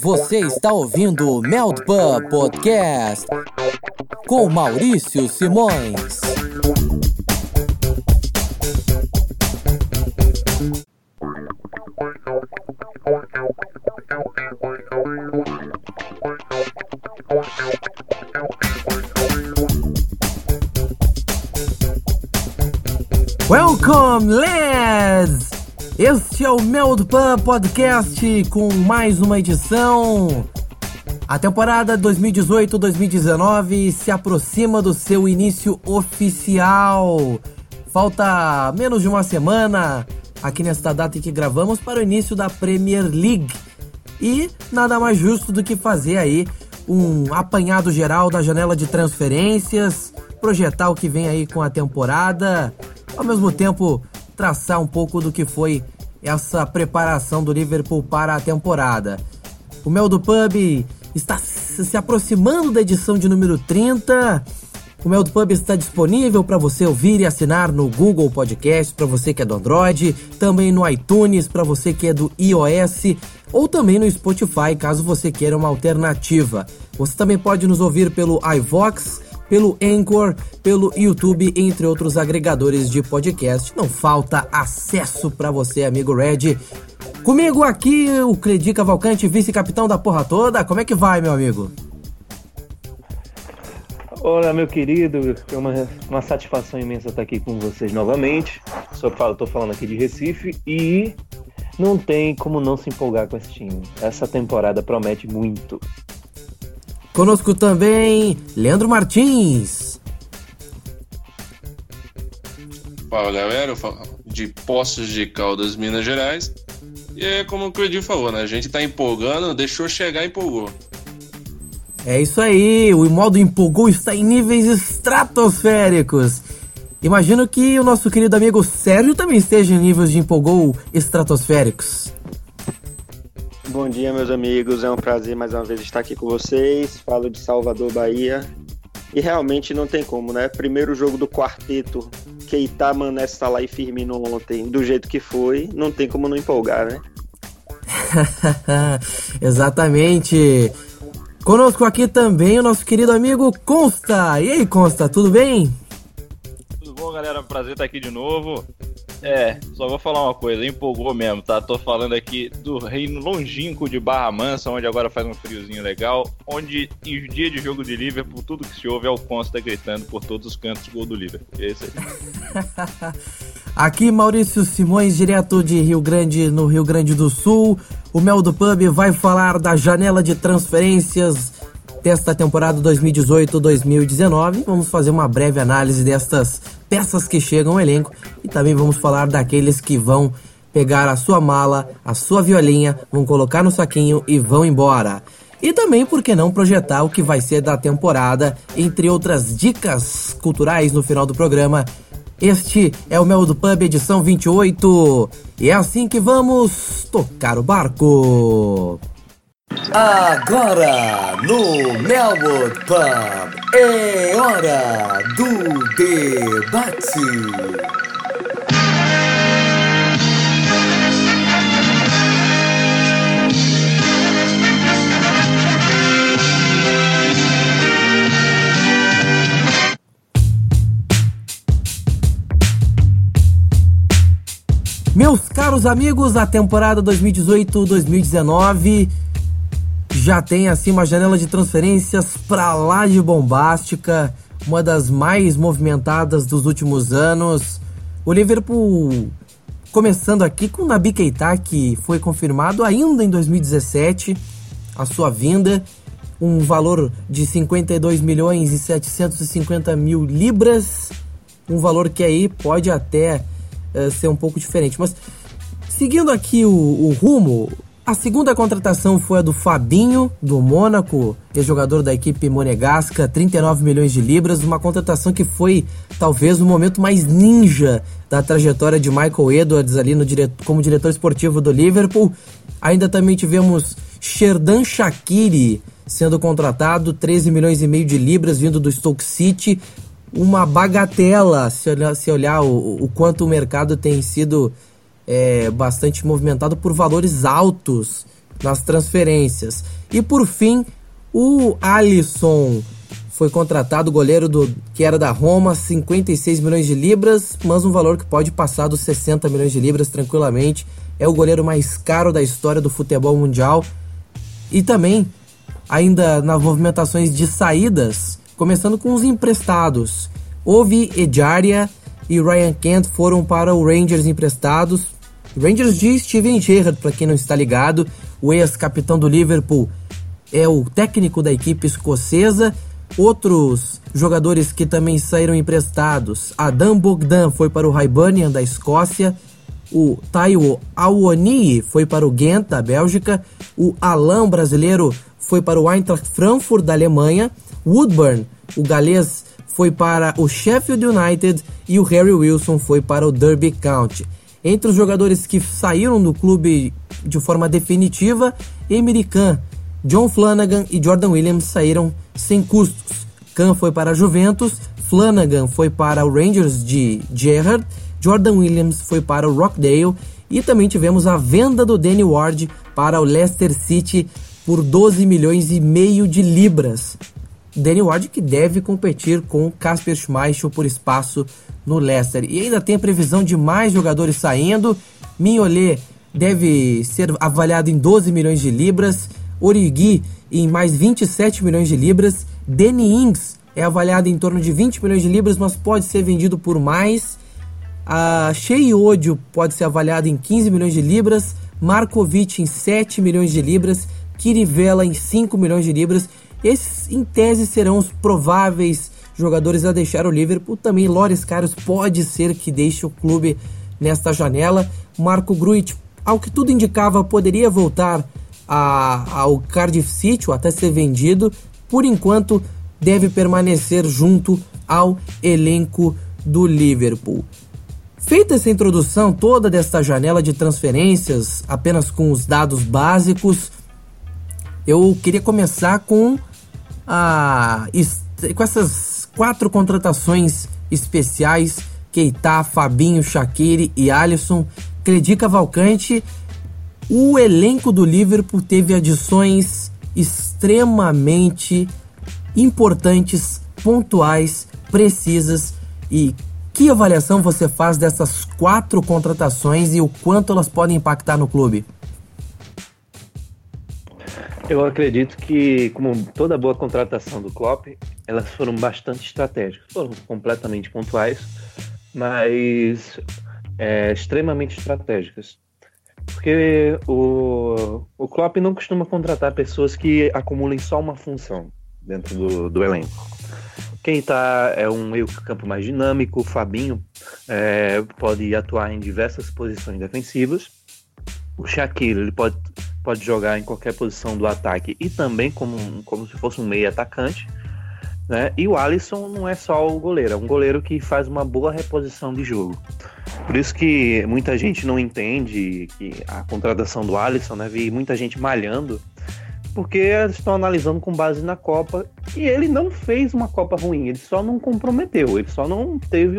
Você está ouvindo o Melwood Pub Podcast com Maurício Simões. Welcome, lads! Este é o Melwood Pub Podcast com mais uma edição. A temporada 2018-2019 se aproxima do seu início oficial. Falta menos de uma semana aqui nesta data em que gravamos para o início da Premier League. E nada mais justo do que fazer aí um apanhado geral da janela de transferências, projetar o que vem aí com a temporada. Ao mesmo tempo, traçar um pouco do que foi essa preparação do Liverpool para a temporada. O Melwood Pub está se aproximando da edição de número 30. O Melwood Pub está disponível para você ouvir e assinar no Google Podcast, para você que é do Android, também no iTunes, para você que é do iOS, ou também no Spotify, caso você queira uma alternativa. Você também pode nos ouvir pelo iVox, pelo Anchor, pelo YouTube, entre outros agregadores de podcast. Não falta acesso pra você, amigo Red. Comigo aqui, o Cleitinho Cavalcante, vice-capitão da porra toda. Como é que vai, meu amigo? Olá, meu querido. É uma satisfação imensa estar aqui com vocês novamente. Estou falando aqui de Recife e não tem como não se empolgar com esse time. Essa temporada promete muito. Conosco também, Leandro Martins. Fala, galera, eu falo de Poços de Caldas, Minas Gerais. E é como o Credinho falou, né? A gente tá empolgando, deixou chegar e empolgou. É isso aí, o modo empolgou está em níveis estratosféricos. Imagino que o nosso querido amigo Sérgio também esteja em níveis de empolgou estratosféricos. Bom dia, meus amigos, é um prazer mais uma vez estar aqui com vocês. Falo de Salvador, Bahia, e realmente não tem como, né? Primeiro jogo do quarteto, Keita, Mané, Salah e Firmino ontem, do jeito que foi, não tem como não empolgar, né? Exatamente. Conosco aqui também o nosso querido amigo Costa. E aí, Costa, tudo bem? Tudo bom, galera, é um prazer estar aqui de novo. Só vou falar uma coisa, empolgou mesmo, tá? Tô falando aqui do reino longínquo de Barra Mansa, onde agora faz um friozinho legal, onde em dia de jogo de Liverpool, tudo que se ouve é o Consta gritando por todos os cantos, gol do Liverpool. E é isso aí. Aqui Maurício Simões, direto de Rio Grande, no Rio Grande do Sul. O Melwood Pub vai falar da janela de transferências desta temporada 2018-2019. Vamos fazer uma breve análise destas peças que chegam ao elenco e também vamos falar daqueles que vão pegar a sua mala, a sua violinha, vão colocar no saquinho e vão embora. E também, por que não, projetar o que vai ser da temporada, entre outras dicas culturais no final do programa. Este é o Melwood Pub edição 28 e é assim que vamos tocar o barco. Agora no Melwood Pub é hora do debate. Meus caros amigos, a temporada 2018-2019 já tem assim uma janela de transferências pra lá de bombástica, uma das mais movimentadas dos últimos anos. O Liverpool, começando aqui com o Naby Keita, que foi confirmado ainda em 2017, a sua vinda, um valor de 52 milhões e 750 mil libras, um valor que aí pode até ser um pouco diferente. Mas seguindo aqui o rumo, a segunda contratação foi a do Fabinho, do Mônaco, ex-jogador da equipe monegasca, 39 milhões de libras, uma contratação que foi talvez o momento mais ninja da trajetória de Michael Edwards ali como diretor esportivo do Liverpool. Ainda também tivemos Xherdan Shaqiri sendo contratado, 13 milhões e meio de libras, vindo do Stoke City, uma bagatela se olhar o quanto o mercado tem sido bastante movimentado por valores altos nas transferências. E por fim, o Alisson foi contratado, goleiro que era da Roma, 56 milhões de libras, mas um valor que pode passar dos 60 milhões de libras tranquilamente. É o goleiro mais caro da história do futebol mundial. E também, ainda nas movimentações de saídas, começando com os emprestados, Ovi Ejaria e Ryan Kent foram para o Rangers emprestados. Rangers de Steven Gerrard, para quem não está ligado, o ex-capitão do Liverpool é o técnico da equipe escocesa. Outros jogadores que também saíram emprestados, Adam Bogdan foi para o Hibernian da Escócia, o Taiwo Awoniyi foi para o Gent da Bélgica, o Alan brasileiro foi para o Eintracht Frankfurt da Alemanha, Woodburn, o galês, foi para o Sheffield United e o Harry Wilson foi para o Derby County. Entre os jogadores que saíram do clube de forma definitiva, Emre Can, John Flanagan e Jordan Williams saíram sem custos. Can foi para a Juventus, Flanagan foi para o Rangers de Gerrard, Jordan Williams foi para o Rochdale e também tivemos a venda do Danny Ward para o Leicester City por 12 milhões e meio de libras. Danny Ward que deve competir com Kasper Schmeichel por espaço no Leicester. E ainda tem a previsão de mais jogadores saindo. Mignolet deve ser avaliado em 12 milhões de libras. Origi em mais 27 milhões de libras, Danny Ings é avaliado em torno de 20 milhões de libras, mas pode ser vendido por mais, Shea Odio pode ser avaliado em 15 milhões de libras, Markovic em 7 milhões de libras, Chirivella em 5 milhões de libras, esses em tese serão os prováveis jogadores a deixar o Liverpool. Também Loris Karius pode ser que deixe o clube nesta janela, Marco Gruitch, ao que tudo indicava, poderia voltar ao Cardiff City, ou até ser vendido. Por enquanto deve permanecer junto ao elenco do Liverpool. Feita essa introdução toda desta janela de transferências, apenas com os dados básicos, eu queria começar com essas 4 contratações especiais: Keita, Fabinho, Shaqiri e Alisson. Cleitinho Cavalcante, o elenco do Liverpool teve adições extremamente importantes, pontuais, precisas. E que avaliação você faz dessas 4 contratações e o quanto elas podem impactar no clube? Eu acredito que, como toda boa contratação do Klopp, elas foram bastante estratégicas. Foram completamente pontuais, mas extremamente estratégicas. Porque o Klopp não costuma contratar pessoas que acumulem só uma função dentro do elenco. Keita é um meio-campo mais dinâmico, o Fabinho pode atuar em diversas posições defensivas, o Shaqiri ele pode jogar em qualquer posição do ataque e também como se fosse um meio atacante, né? E o Alisson não é só o goleiro, é um goleiro que faz uma boa reposição de jogo. Por isso que muita gente não entende que a contratação do Alisson, né? Vi muita gente malhando, porque eles estão analisando com base na Copa, e ele não fez uma Copa ruim, ele só não comprometeu, ele só não teve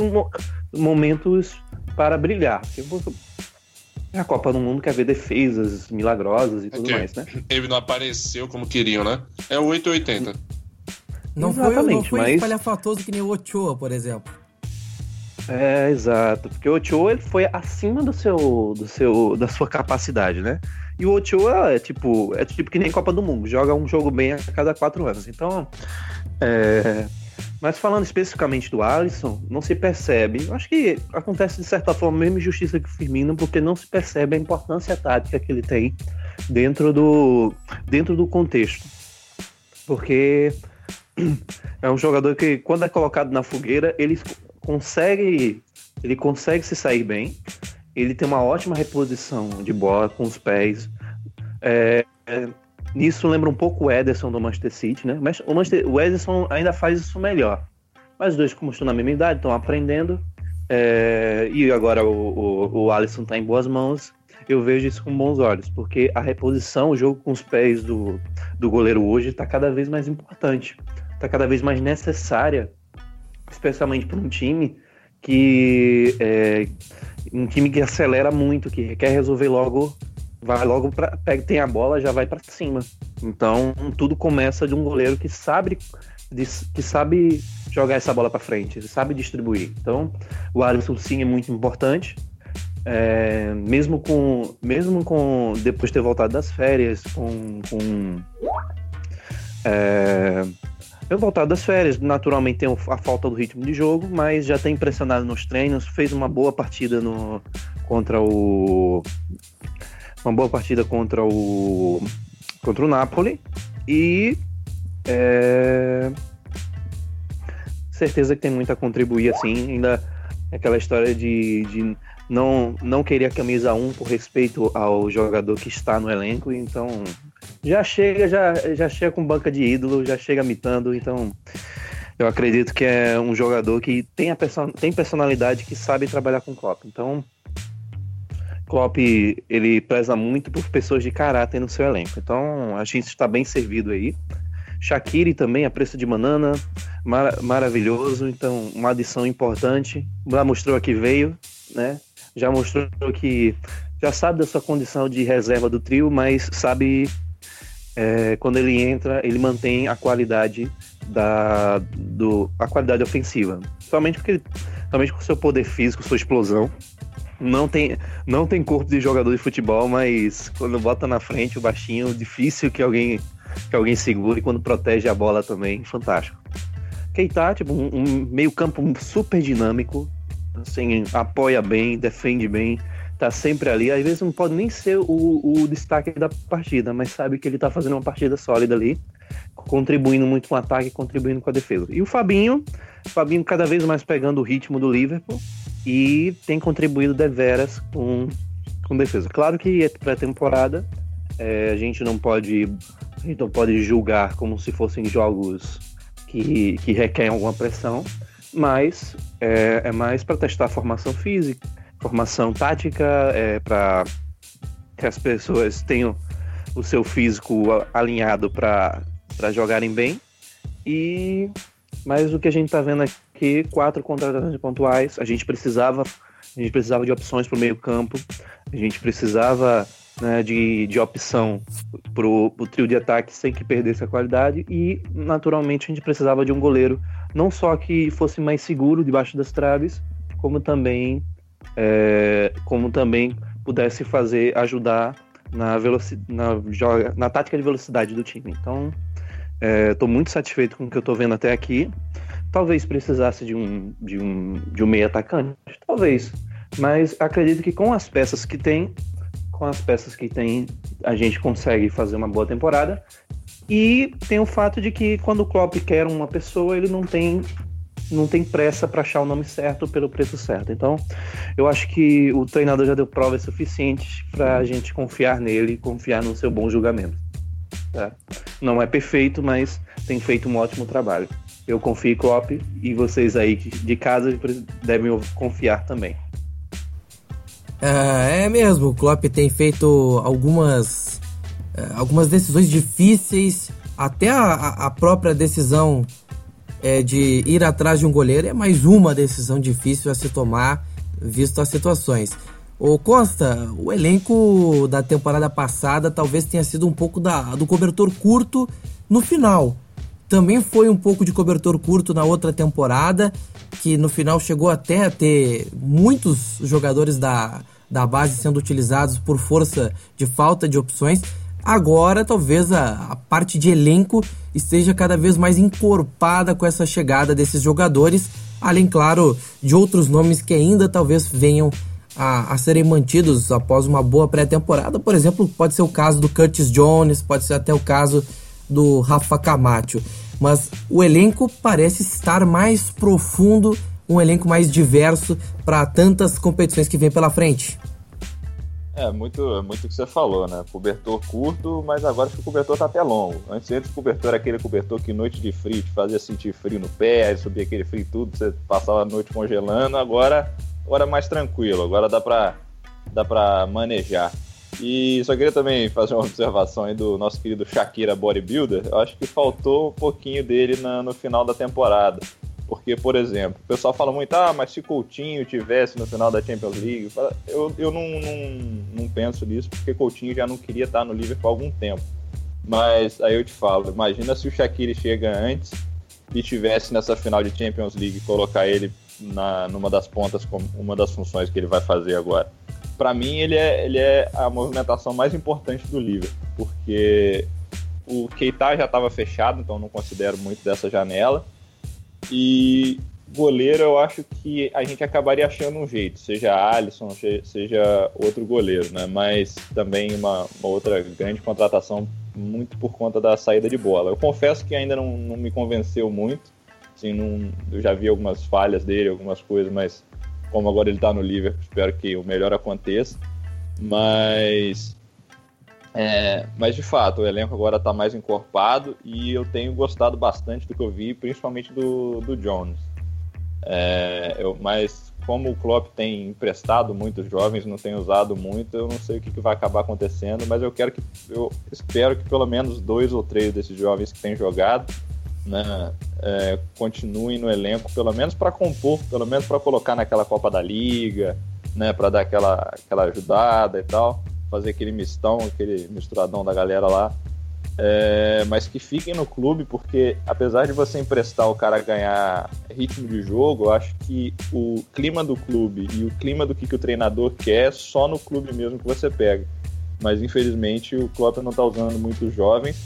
momentos para brilhar. A Copa do Mundo quer ver defesas milagrosas e tudo mais, né? Ele não apareceu como queriam, né? É o 880. Não foi espalhafatoso que nem o Ochoa, por exemplo. É, exato. Porque o Ochoa ele foi acima da sua capacidade, né? E o Ochoa é tipo que nem Copa do Mundo. Joga um jogo bem a cada 4 anos. Então, mas falando especificamente do Alisson, não se percebe. Eu acho que acontece, de certa forma, a mesma injustiça que o Firmino, porque não se percebe a importância tática que ele tem dentro do contexto. Porque é um jogador que, quando é colocado na fogueira, ele consegue se sair bem, ele tem uma ótima reposição de bola com os pés. Nisso lembra um pouco o Ederson do Manchester City, né? Mas o Ederson ainda faz isso melhor. Mas os dois, como estão na mesma idade, estão aprendendo. E agora o Alisson está em boas mãos. Eu vejo isso com bons olhos, porque a reposição, o jogo com os pés do goleiro hoje está cada vez mais importante, está cada vez mais necessária, especialmente para um time que acelera muito, que quer resolver logo vai logo pra, pega, tem a bola, já vai pra cima. Então tudo começa de um goleiro que sabe jogar essa bola pra frente, sabe distribuir. Então o Alisson sim é muito importante, mesmo com depois de ter voltado das férias, eu voltado das férias, naturalmente tem a falta do ritmo de jogo, mas já tem impressionado nos treinos, fez uma boa partida contra o Napoli e certeza que tem muito a contribuir, assim, ainda aquela história de não querer a camisa 1 por respeito ao jogador que está no elenco, então já chega com banca de ídolo, já chega mitando, então eu acredito que é um jogador que tem personalidade, que sabe trabalhar com o Klopp. Então Klopp, ele preza muito por pessoas de caráter no seu elenco, então a gente está bem servido aí. Shaqiri também, a preço de banana, maravilhoso, então uma adição importante, já mostrou que veio, né? Já mostrou que já sabe da sua condição de reserva do trio, mas sabe, quando ele entra, ele mantém a qualidade a qualidade ofensiva, somente com seu poder físico, sua explosão. Não tem corpo de jogador de futebol, mas quando bota na frente o baixinho, difícil que alguém segure, e quando protege a bola também, fantástico. Keita, tipo, um meio campo super dinâmico, assim, apoia bem, defende bem, tá sempre ali, às vezes não pode nem ser o destaque da partida, mas sabe que ele tá fazendo uma partida sólida ali, contribuindo muito com o ataque, contribuindo com a defesa. E o Fabinho cada vez mais pegando o ritmo do Liverpool e tem contribuído deveras com defesa. Claro que é pré-temporada, a gente não pode julgar como se fossem jogos que requerem alguma pressão, mas é mais para testar a formação física, formação tática, para que as pessoas tenham o seu físico alinhado para jogarem bem. E mas o que a gente está vendo aqui, 4 contratações pontuais, a gente precisava de opções para o meio campo, a gente precisava, né, de opção para o trio de ataque sem que perdesse a qualidade, e naturalmente a gente precisava de um goleiro não só que fosse mais seguro debaixo das traves, como também pudesse ajudar na tática de velocidade do time. Então estou muito satisfeito com o que eu estou vendo até aqui. Talvez precisasse de um meio atacante, talvez, mas acredito que com as peças que tem a gente consegue fazer uma boa temporada. E tem o fato de que quando o Klopp quer uma pessoa, ele não tem pressa para achar o nome certo pelo preço certo. Então eu acho que o treinador já deu provas suficientes para a gente confiar nele, confiar no seu bom julgamento, tá? Não é perfeito, mas tem feito um ótimo trabalho. Eu confio em Klopp, e vocês aí de casa devem confiar também. É mesmo, o Klopp tem feito algumas decisões difíceis. Até a própria decisão de ir atrás de um goleiro é mais uma decisão difícil a se tomar, visto as situações. Ô Costa, o elenco da temporada passada talvez tenha sido um pouco do cobertor curto no final. Também foi um pouco de cobertor curto na outra temporada, que no final chegou até a ter muitos jogadores da base sendo utilizados por força de falta de opções. Agora talvez a parte de elenco esteja cada vez mais encorpada com essa chegada desses jogadores, além, claro, de outros nomes que ainda talvez venham a serem mantidos após uma boa pré-temporada. Por exemplo, pode ser o caso do Curtis Jones, pode ser até o caso do Rafa Camacho. Mas o elenco parece estar mais profundo, um elenco mais diverso para tantas competições que vem pela frente. Muito o que você falou, né? Cobertor curto, mas agora acho que o cobertor tá até longo. Antes o cobertor era aquele cobertor que noite de frio te fazia sentir frio no pé, subia aquele frio tudo, você passava a noite congelando. Agora é mais tranquilo, agora dá pra manejar. E só queria também fazer uma observação aí do nosso querido Shaqiri Bodybuilder. Eu acho que faltou um pouquinho dele no final da temporada. Porque, por exemplo, o pessoal fala muito, ah, mas se Coutinho tivesse no final da Champions League, eu não penso nisso, porque Coutinho já não queria estar no Liverpool há algum tempo. Mas aí eu te falo, imagina se o Shaqiri chega antes e tivesse nessa final de Champions League, colocar ele numa das pontas como uma das funções que ele vai fazer agora. Para mim, ele é a movimentação mais importante do Liverpool, porque o Keita já estava fechado, então não considero muito dessa janela. E goleiro, eu acho que a gente acabaria achando um jeito, seja Alisson, seja outro goleiro, né? Mas também uma outra grande contratação, muito por conta da saída de bola. Eu confesso que ainda não me convenceu muito, assim, eu já vi algumas falhas dele, algumas coisas, mas como agora ele está no Liverpool, espero que o melhor aconteça. Mas de fato, o elenco agora está mais encorpado e eu tenho gostado bastante do que eu vi, principalmente do Jones. Mas como o Klopp tem emprestado muitos jovens, não tem usado muito, eu não sei o que vai acabar acontecendo, mas eu espero que pelo menos 2 ou 3 desses jovens que têm jogado, né, continuem no elenco, pelo menos para compor, pelo menos para colocar naquela Copa da Liga, né, para dar aquela ajudada e tal, fazer aquele misturadão da galera lá, mas que fiquem no clube, porque apesar de você emprestar o cara ganhar ritmo de jogo, eu acho que o clima do clube e o clima do que o treinador quer, só no clube mesmo que você pega. Mas infelizmente o Klopp não está usando muito jovens,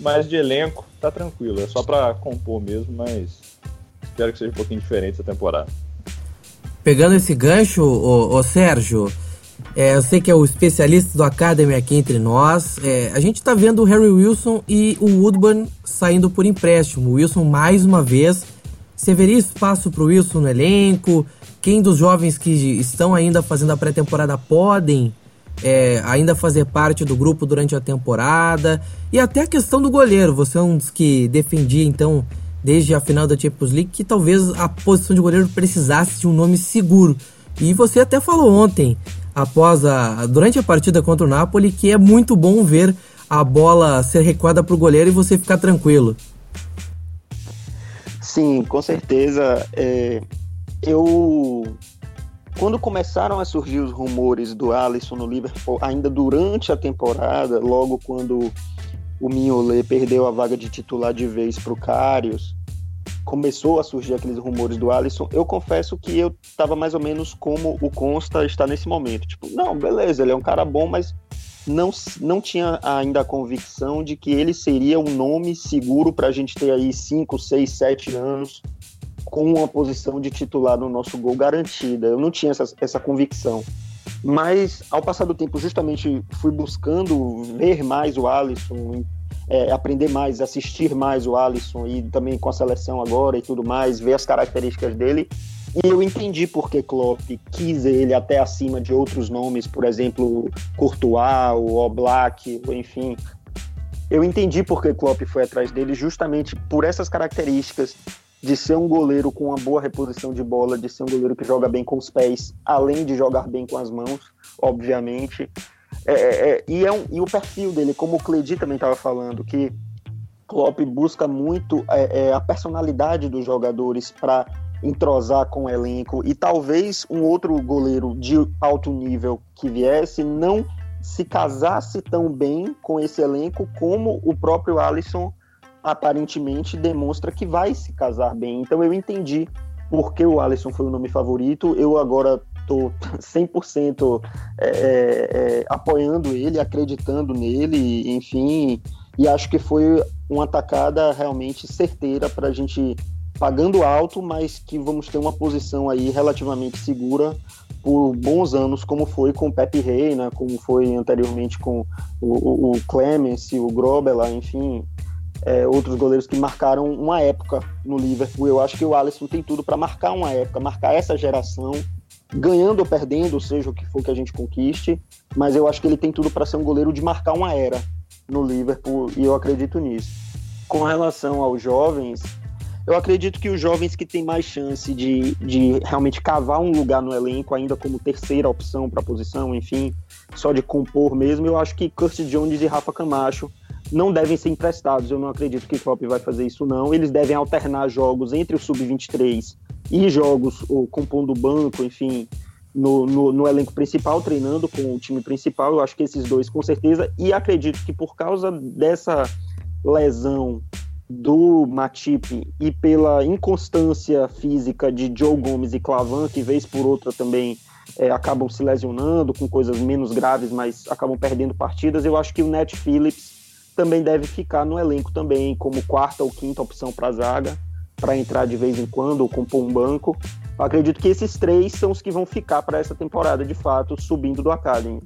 mas de elenco tá tranquilo, é só para compor mesmo, mas espero que seja um pouquinho diferente essa temporada. Pegando esse gancho, o Sérgio, eu sei que é o especialista do Academy aqui entre nós. A gente está vendo o Harry Wilson e o Woodburn saindo por empréstimo. O Wilson, mais uma vez, você veria espaço para o Wilson no elenco? Quem dos jovens que estão ainda fazendo a pré-temporada podem ainda fazer parte do grupo durante a temporada? E até a questão do goleiro. Você é um dos que defendia, então, desde a final da Champions League, que talvez a posição de goleiro precisasse de um nome seguro. E você até falou ontem, durante a partida contra o Napoli, que é muito bom ver a bola ser recuada para o goleiro e você ficar tranquilo. Sim, com certeza. Quando começaram a surgir os rumores do Alisson no Liverpool, ainda durante a temporada, logo quando o Mignolet perdeu a vaga de titular de vez para o Karius, começou a surgir aqueles rumores do Alisson, eu confesso que eu estava mais ou menos como o Costa está nesse momento. Tipo, não, beleza, ele é um cara bom, mas não tinha ainda a convicção de que ele seria um nome seguro para a gente ter aí 5, 6, 7 anos com uma posição de titular no nosso gol garantida. Eu não tinha essa convicção. Mas, ao passar do tempo, justamente fui buscando ver mais o Alisson, aprender mais, assistir mais o Alisson, e também com a seleção agora e tudo mais, ver as características dele, e eu entendi porque Klopp quis ele até acima de outros nomes, por exemplo, Courtois, o Oblak, enfim. Eu entendi porque Klopp foi atrás dele justamente por essas características de ser um goleiro com uma boa reposição de bola, de ser um goleiro que joga bem com os pés, além de jogar bem com as mãos, obviamente. E o perfil dele, como o Cleidi também estava falando, que Klopp busca muito a personalidade dos jogadores para entrosar com o elenco, e talvez um outro goleiro de alto nível que viesse não se casasse tão bem com esse elenco como o próprio Alisson aparentemente demonstra que vai se casar bem. Então eu entendi porque o Alisson foi o nome favorito. Eu agora estou 100% apoiando ele, acreditando nele, enfim, e acho que foi uma atacada realmente certeira para a gente, pagando alto, mas que vamos ter uma posição aí relativamente segura por bons anos, como foi com o Pepe Reina, como foi anteriormente com o Clemens, o Grobela, enfim, outros goleiros que marcaram uma época no Liverpool. Eu acho que o Alisson tem tudo para marcar uma época, marcar essa geração, ganhando ou perdendo, seja o que for que a gente conquiste, mas eu acho que ele tem tudo para ser um goleiro de marcar uma era no Liverpool, e eu acredito nisso. Com relação aos jovens, eu acredito que os jovens que têm mais chance de realmente cavar um lugar no elenco, ainda como terceira opção para a posição, enfim, só de compor mesmo, eu acho que Curtis Jones e Rafa Camacho não devem ser emprestados. Eu não acredito que o Klopp vai fazer isso, não. Eles devem alternar jogos entre o Sub-23 e jogos compondo o banco, enfim, no elenco principal, treinando com o time principal. Eu acho que esses dois, com certeza. E acredito que por causa dessa lesão do Matip e pela inconstância física de Joe Gomes e Clavan, que vez por outra também acabam se lesionando com coisas menos graves, mas acabam perdendo partidas, eu acho que o Nat Phillips também deve ficar no elenco também, como quarta ou quinta opção para a zaga, para entrar de vez em quando ou compor um banco. Eu acredito que esses três são os que vão ficar para essa temporada, de fato, subindo do Academy.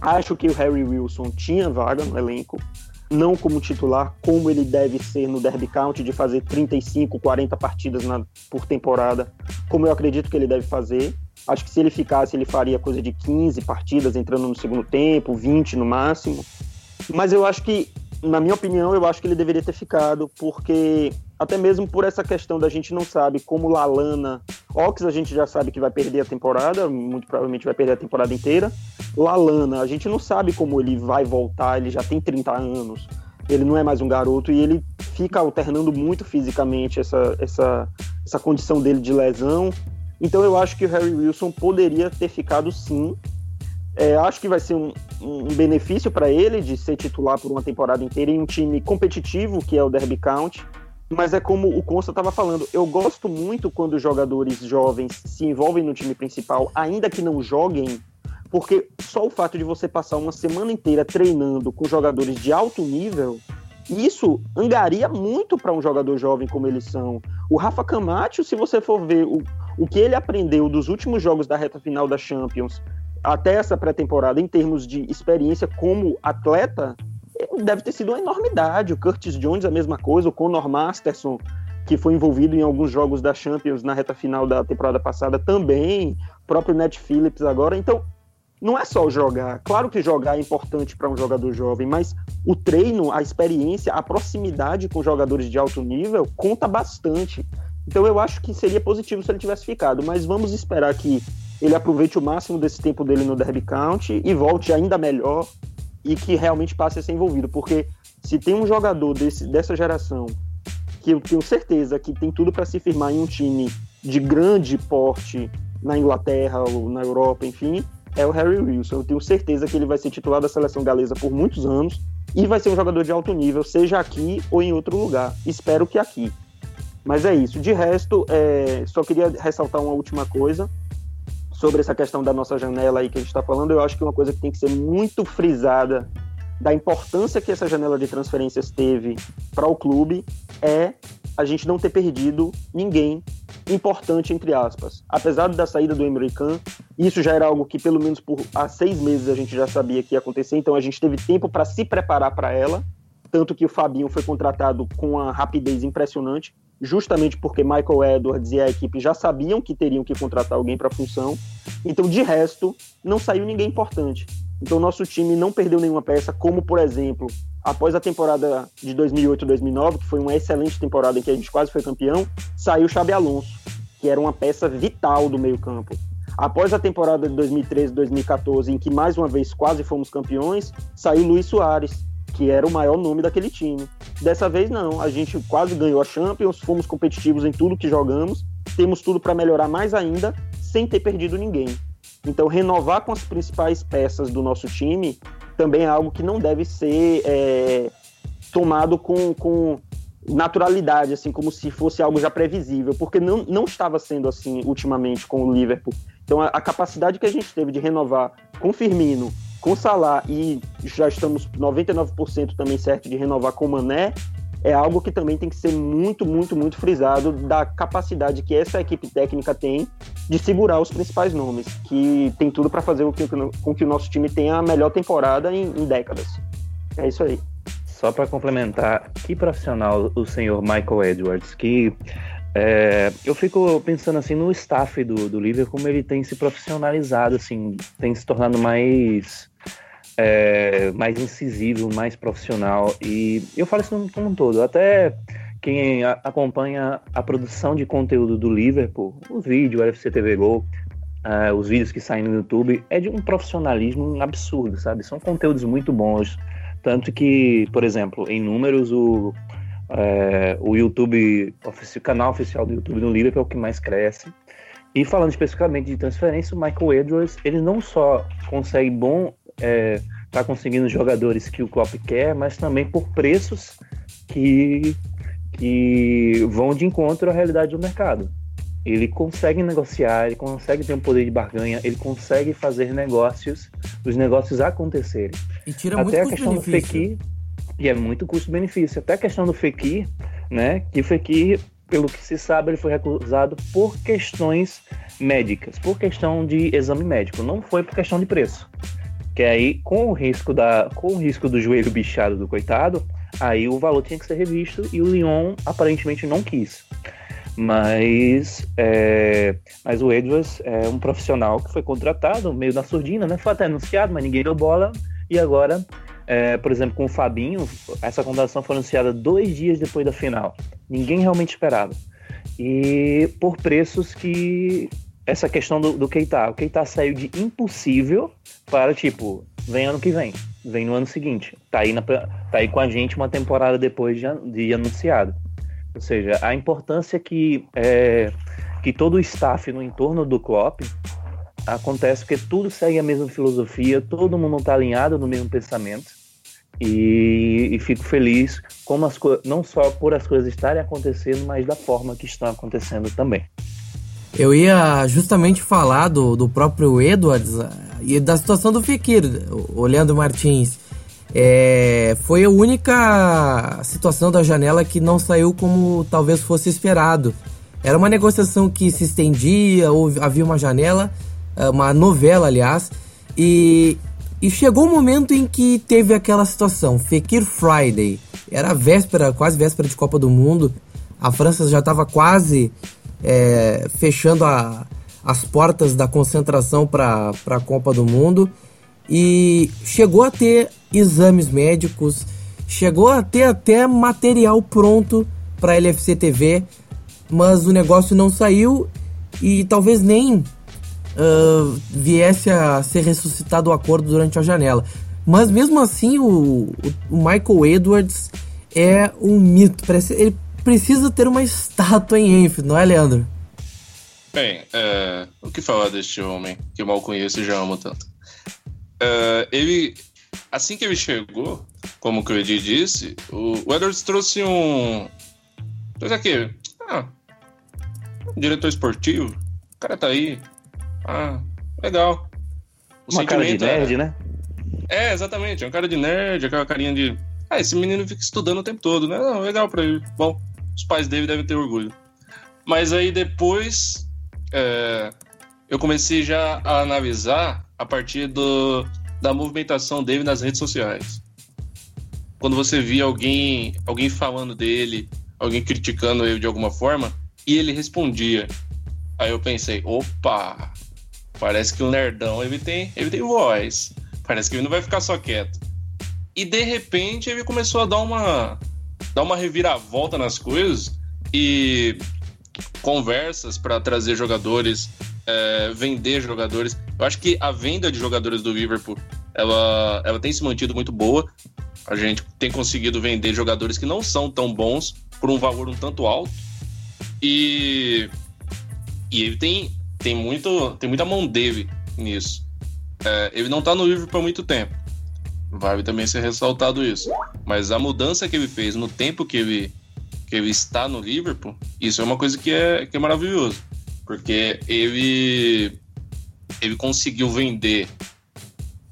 Acho que o Harry Wilson tinha vaga no elenco, não como titular, como ele deve ser no Derby County, de fazer 35, 40 partidas por temporada, como eu acredito que ele deve fazer. Acho que se ele ficasse, ele faria coisa de 15 partidas, entrando no segundo tempo, 20 no máximo. Mas eu acho que, na minha opinião, eu acho que ele deveria ter ficado, porque até mesmo por essa questão da gente não sabe como Lallana... Ox a gente já sabe que vai perder a temporada, muito provavelmente vai perder a temporada inteira. Lallana, a gente não sabe como ele vai voltar, ele já tem 30 anos, ele não é mais um garoto e ele fica alternando muito fisicamente essa condição dele de lesão. Então eu acho que o Harry Wilson poderia ter ficado, sim. Acho que vai ser um benefício para ele de ser titular por uma temporada inteira em um time competitivo, que é o Derby County. Mas é como o Costa estava falando, eu gosto muito quando os jogadores jovens se envolvem no time principal, ainda que não joguem, porque só o fato de você passar uma semana inteira treinando com jogadores de alto nível, isso angaria muito para um jogador jovem como eles são. O Rafa Camacho, se você for ver o que ele aprendeu dos últimos jogos da reta final da Champions até essa pré-temporada, em termos de experiência como atleta, deve ter sido uma enormidade. O Curtis Jones, a mesma coisa. O Conor Masterson, que foi envolvido em alguns jogos da Champions na reta final da temporada passada também. O próprio Nat Phillips agora. Então, não é só jogar. Claro que jogar é importante para um jogador jovem, mas o treino, a experiência, a proximidade com jogadores de alto nível conta bastante. Então, eu acho que seria positivo se ele tivesse ficado. Mas vamos esperar que ele aproveite o máximo desse tempo dele no Derby County e volte ainda melhor, e que realmente passe a ser envolvido, porque se tem um jogador dessa geração que eu tenho certeza que tem tudo para se firmar em um time de grande porte na Inglaterra ou na Europa, enfim, é o Harry Wilson. Eu tenho certeza que ele vai ser titular da seleção galesa por muitos anos e vai ser um jogador de alto nível, seja aqui ou em outro lugar. Espero que aqui. Mas é isso. De resto, só queria ressaltar uma última coisa sobre essa questão da nossa janela aí que a gente está falando. Eu acho que uma coisa que tem que ser muito frisada da importância que essa janela de transferências teve para o clube é a gente não ter perdido ninguém importante, entre aspas. Apesar da saída do Emre Can, isso já era algo que pelo menos há 6 meses a gente já sabia que ia acontecer, então a gente teve tempo para se preparar para ela, tanto que o Fabinho foi contratado com uma rapidez impressionante, justamente porque Michael Edwards e a equipe já sabiam que teriam que contratar alguém para a função. Então, de resto, não saiu ninguém importante. Então, nosso time não perdeu nenhuma peça, como, por exemplo, após a temporada de 2008-2009, que foi uma excelente temporada em que a gente quase foi campeão, saiu o Xabi Alonso, que era uma peça vital do meio-campo. Após a temporada de 2013-2014, em que, mais uma vez, quase fomos campeões, saiu Luis Suárez, que era o maior nome daquele time. Dessa vez, não. A gente quase ganhou a Champions, fomos competitivos em tudo que jogamos, temos tudo para melhorar mais ainda, sem ter perdido ninguém. Então, renovar com as principais peças do nosso time também é algo que não deve ser tomado com naturalidade, assim, como se fosse algo já previsível, porque não estava sendo assim ultimamente com o Liverpool. Então, a capacidade que a gente teve de renovar com Firmino, com Salah, e já estamos 99% também certo de renovar com o Mané, é algo que também tem que ser muito, muito, muito frisado, da capacidade que essa equipe técnica tem de segurar os principais nomes, que tem tudo para fazer com que o nosso time tenha a melhor temporada em décadas. É isso aí. Só para complementar, que profissional o senhor Michael Edwards, que... eu fico pensando assim no staff do Liverpool, como ele tem se profissionalizado, assim, tem se tornado mais incisivo, mais profissional, e eu falo isso assim, como um todo, até quem acompanha a produção de conteúdo do Liverpool, o vídeo, o LFC TV Gol, os vídeos que saem no YouTube, é de um profissionalismo absurdo, sabe? São conteúdos muito bons, Tanto que, por exemplo, em números, o YouTube, o canal oficial do YouTube do Liverpool é o que mais cresce. E falando especificamente de transferência, o Michael Edwards, ele não só consegue tá conseguindo jogadores que o Klopp quer, mas também por preços que vão de encontro à realidade do mercado. Ele consegue negociar, ele consegue ter um poder de barganha, ele consegue fazer negócios, os negócios acontecerem. E tira até muito a questão do Fekir, e é muito custo-benefício. Até a questão do Fekir, né? Que o Fekir, pelo que se sabe, ele foi recusado por questões médicas, por questão de exame médico, não foi por questão de preço. Que aí, com o risco do joelho bichado do coitado, aí o valor tinha que ser revisto e o Lyon aparentemente não quis. Mas o Edwards é um profissional que foi contratado meio na surdina, né? Foi até anunciado, mas ninguém deu bola. E agora, por exemplo, com o Fabinho, essa contratação foi anunciada 2 dias depois da final. Ninguém realmente esperava. E por preços que... Essa questão do Keita. O Keita saiu de impossível para, tipo, vem ano que vem. Vem no ano seguinte. Tá aí com a gente uma temporada depois de anunciado. Ou seja, a importância que todo o staff no entorno do Klopp acontece porque tudo segue a mesma filosofia, todo mundo está alinhado no mesmo pensamento e fico feliz como não só por as coisas estarem acontecendo, mas da forma que estão acontecendo também. Eu ia justamente falar do próprio Edwards e da situação do Fekir, o Leandro Martins. Foi a única situação da janela que não saiu como talvez fosse esperado. Era uma negociação que se estendia, ou havia uma janela, uma novela, aliás, e chegou o momento em que teve aquela situação, Fekir Friday. Era véspera, quase véspera de Copa do Mundo, a França já estava quase fechando as portas da concentração para a Copa do Mundo. E chegou a ter exames médicos, chegou a ter até material pronto para a LFC TV, mas o negócio não saiu e talvez nem viesse a ser ressuscitado o acordo durante a janela. Mas mesmo assim, o Michael Edwards é um mito, ele precisa ter uma estátua em Enfield, não é, Leandro? Bem, o que falar deste homem que mal conheço e já amo tanto? Ele, assim que ele chegou, como o Edi disse, o Edwards trouxe um diretor esportivo, o cara tá aí, legal. Uma cara de nerd, né? Exatamente, é um cara de nerd, aquela carinha de, esse menino fica estudando o tempo todo, né? Não, legal pra ele, bom, os pais dele devem ter orgulho. Mas aí depois, eu comecei já a analisar a partir da movimentação dele nas redes sociais. Quando você via alguém falando dele, alguém criticando ele de alguma forma, e ele respondia. Aí eu pensei, opa, parece que o nerdão ele tem voz, parece que ele não vai ficar só quieto. E de repente ele começou a dar uma reviravolta nas coisas e conversas para trazer jogadores, vender jogadores. Eu acho que a venda de jogadores do Liverpool, ela tem se mantido muito boa. A gente tem conseguido vender jogadores que não são tão bons por um valor um tanto alto. E ele tem muita mão dele nisso. Ele não está no Liverpool há muito tempo. Vale também ser ressaltado isso. Mas a mudança que ele fez no tempo que ele está no Liverpool, isso é uma coisa que é maravilhoso. Porque ele conseguiu vender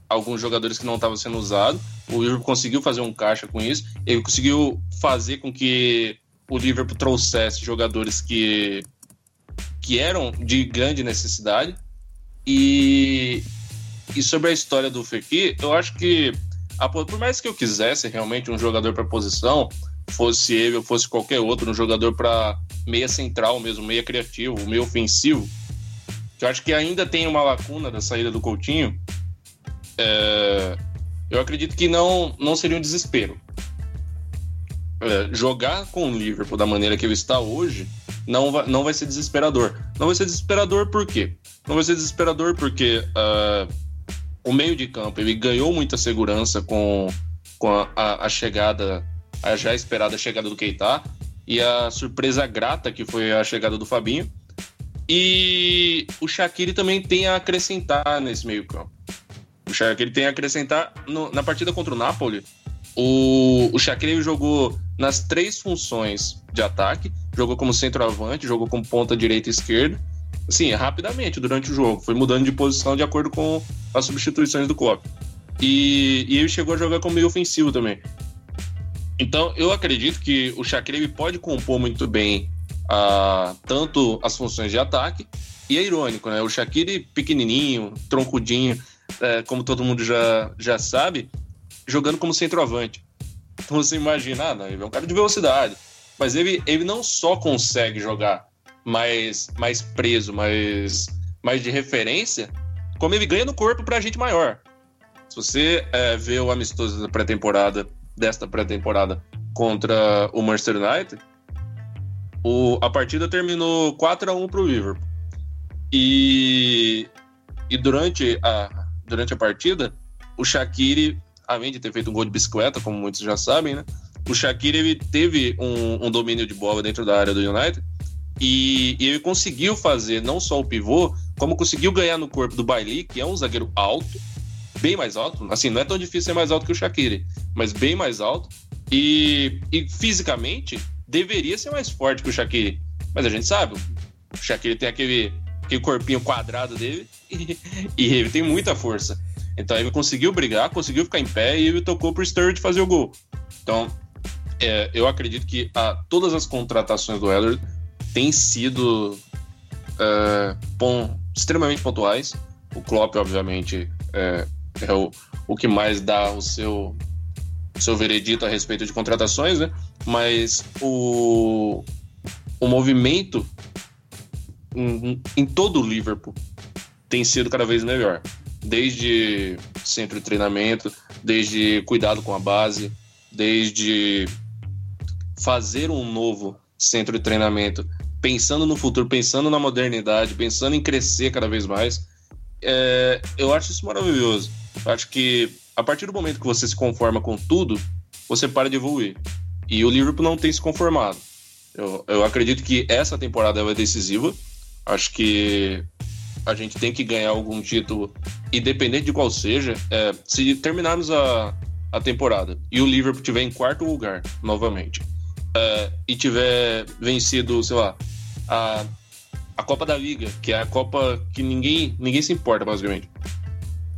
alguns jogadores que não estavam sendo usados, o Liverpool conseguiu fazer um caixa com isso, ele conseguiu fazer com que o Liverpool trouxesse jogadores que eram de grande necessidade. E sobre a história do Fekir, eu acho que, por mais que eu quisesse realmente um jogador para posição, fosse ele ou fosse qualquer outro, um jogador para meia central mesmo, meia criativo, meia ofensivo, que eu acho que ainda tem uma lacuna da saída do Coutinho, eu acredito que não seria um desespero. Jogar com o Liverpool da maneira que ele está hoje não vai ser desesperador. Não vai ser desesperador por quê? Não vai ser desesperador porque o meio de campo ele ganhou muita segurança com com a chegada, a já esperada chegada do Keita, e a surpresa grata que foi a chegada do Fabinho. E o Shaqiri também tem a acrescentar nesse meio campo. O Shaqiri tem a acrescentar na partida contra o Napoli. O Shaqiri jogou nas três funções de ataque, jogou como centroavante, jogou como ponta direita e esquerda, assim, rapidamente durante o jogo, foi mudando de posição de acordo com as substituições do Klopp. E ele chegou a jogar como meio ofensivo também. Então eu acredito que o Shaqiri pode compor muito bem tanto as funções de ataque. E é irônico, né? O Shaqiri pequenininho, troncudinho, como todo mundo já sabe, jogando como centroavante. Então você imagina, não, ele é um cara de velocidade, mas ele não só consegue jogar mais preso, mais de referência, como ele ganha no corpo pra gente maior. Se você vê o amistoso desta pré-temporada contra o Manchester United, a partida terminou 4-1 pro Liverpool. E durante a partida, o Shaqiri, além de ter feito um gol de bicicleta, como muitos já sabem, né? O Shaqiri ele teve um domínio de bola dentro da área do United, e ele conseguiu fazer não só o pivô, como conseguiu ganhar no corpo do Bailey, que é um zagueiro alto, bem mais alto, assim, não é tão difícil ser mais alto que o Shaqiri, mas bem mais alto, e fisicamente deveria ser mais forte que o Shaqiri, mas a gente sabe, o Shaqiri tem aquele corpinho quadrado dele, e ele tem muita força, então ele conseguiu brigar, conseguiu ficar em pé, e ele tocou pro Sturridge fazer o gol. Então, eu acredito que todas as contratações do Edwards têm sido extremamente pontuais. O Klopp, obviamente, é o que mais dá o seu veredito a respeito de contratações, né? Mas o movimento em todo o Liverpool tem sido cada vez melhor, desde centro de treinamento, desde cuidado com a base, desde fazer um novo centro de treinamento pensando no futuro, pensando na modernidade, pensando em crescer cada vez mais. Eu acho isso maravilhoso. Eu acho que a partir do momento que você se conforma com tudo, você para de evoluir. E o Liverpool não tem se conformado. Eu acredito que essa temporada é decisiva. Acho que a gente tem que ganhar algum título, independente de qual seja. Se terminarmos a temporada e o Liverpool tiver em quarto lugar novamente, e tiver vencido, sei lá, a Copa da Liga, que é a Copa que ninguém se importa, basicamente,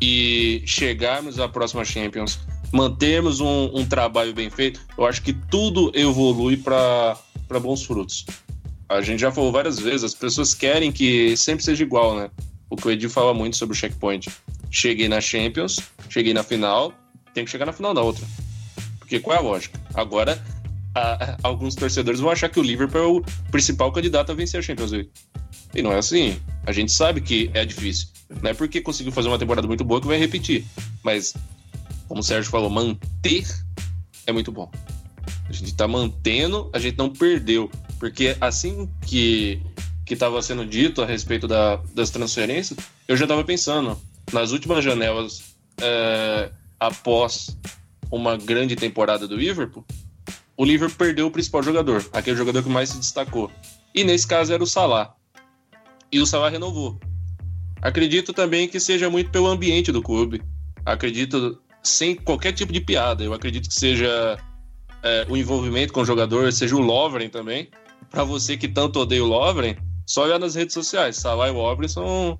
e chegarmos à próxima Champions, mantermos um trabalho bem feito, eu acho que tudo evolui para bons frutos. A gente já falou várias vezes, as pessoas querem que sempre seja igual, né? O que o Edir fala muito sobre o checkpoint. Cheguei na Champions, cheguei na final, tem que chegar na final da outra. Porque qual é a lógica? Agora, alguns torcedores vão achar que o Liverpool é o principal candidato a vencer a Champions League. E não é assim. A gente sabe que é difícil. Não é porque conseguiu fazer uma temporada muito boa que vai repetir. Mas, como o Sérgio falou, manter é muito bom. A gente tá mantendo, a gente não perdeu. Porque assim que estava sendo dito a respeito das transferências, eu já estava pensando. Nas últimas janelas, após uma grande temporada do Liverpool, o Liverpool perdeu o principal jogador, aquele jogador que mais se destacou. E nesse caso era o Salah. E o Salah renovou. Acredito também que seja muito pelo ambiente do clube. Acredito, sem qualquer tipo de piada, eu acredito que seja o envolvimento com o jogador, seja o Lovren também. Para você que tanto odeia o Lovren, só olhar nas redes sociais. Salah e Lovren são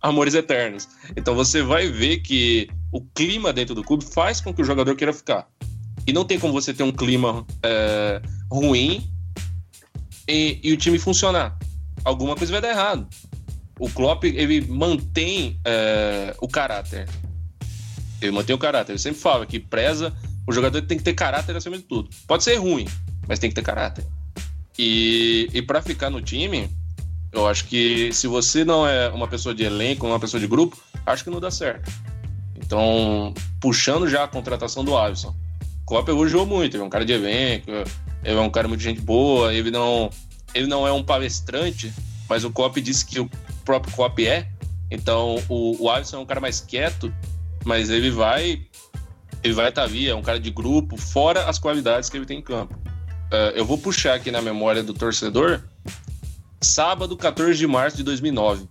amores eternos. Então você vai ver que o clima dentro do clube faz com que o jogador queira ficar. E não tem como você ter um clima ruim e o time funcionar. Alguma coisa vai dar errado. O Klopp, ele mantém o caráter. Ele mantém o caráter. Ele sempre fala que preza, o jogador tem que ter caráter acima de tudo. Pode ser ruim, mas tem que ter caráter. E para ficar no time, eu acho que se você não é uma pessoa de elenco, uma pessoa de grupo, acho que não dá certo. Então, puxando já a contratação do Alisson, o Klopp elogiou muito, ele é um cara de elenco, ele é um cara muito gente boa, ele não é um palestrante, mas o Klopp disse que o próprio Klopp é. Então o Alisson é um cara mais quieto, mas ele vai ele vai estar via, é um cara de grupo, fora as qualidades que ele tem em campo. Eu vou puxar aqui na memória do torcedor, sábado, 14 de março de 2009.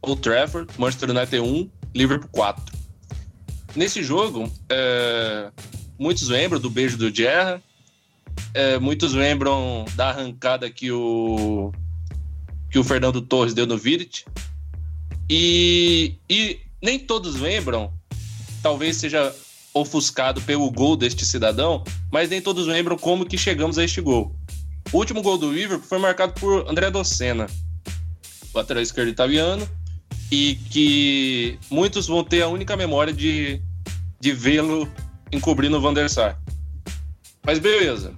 Old Trafford, Manchester United 1, Liverpool 4. Nesse jogo, muitos lembram do beijo do Gerrard, muitos lembram da arrancada que o Fernando Torres deu no Vidic, e nem todos lembram, talvez seja ofuscado pelo gol deste cidadão, mas nem todos lembram como que chegamos a este gol. O último gol do Liverpool foi marcado por André Docena, lateral esquerdo italiano, e que muitos vão ter a única memória de vê-lo encobrindo o Van der Sar. Mas beleza,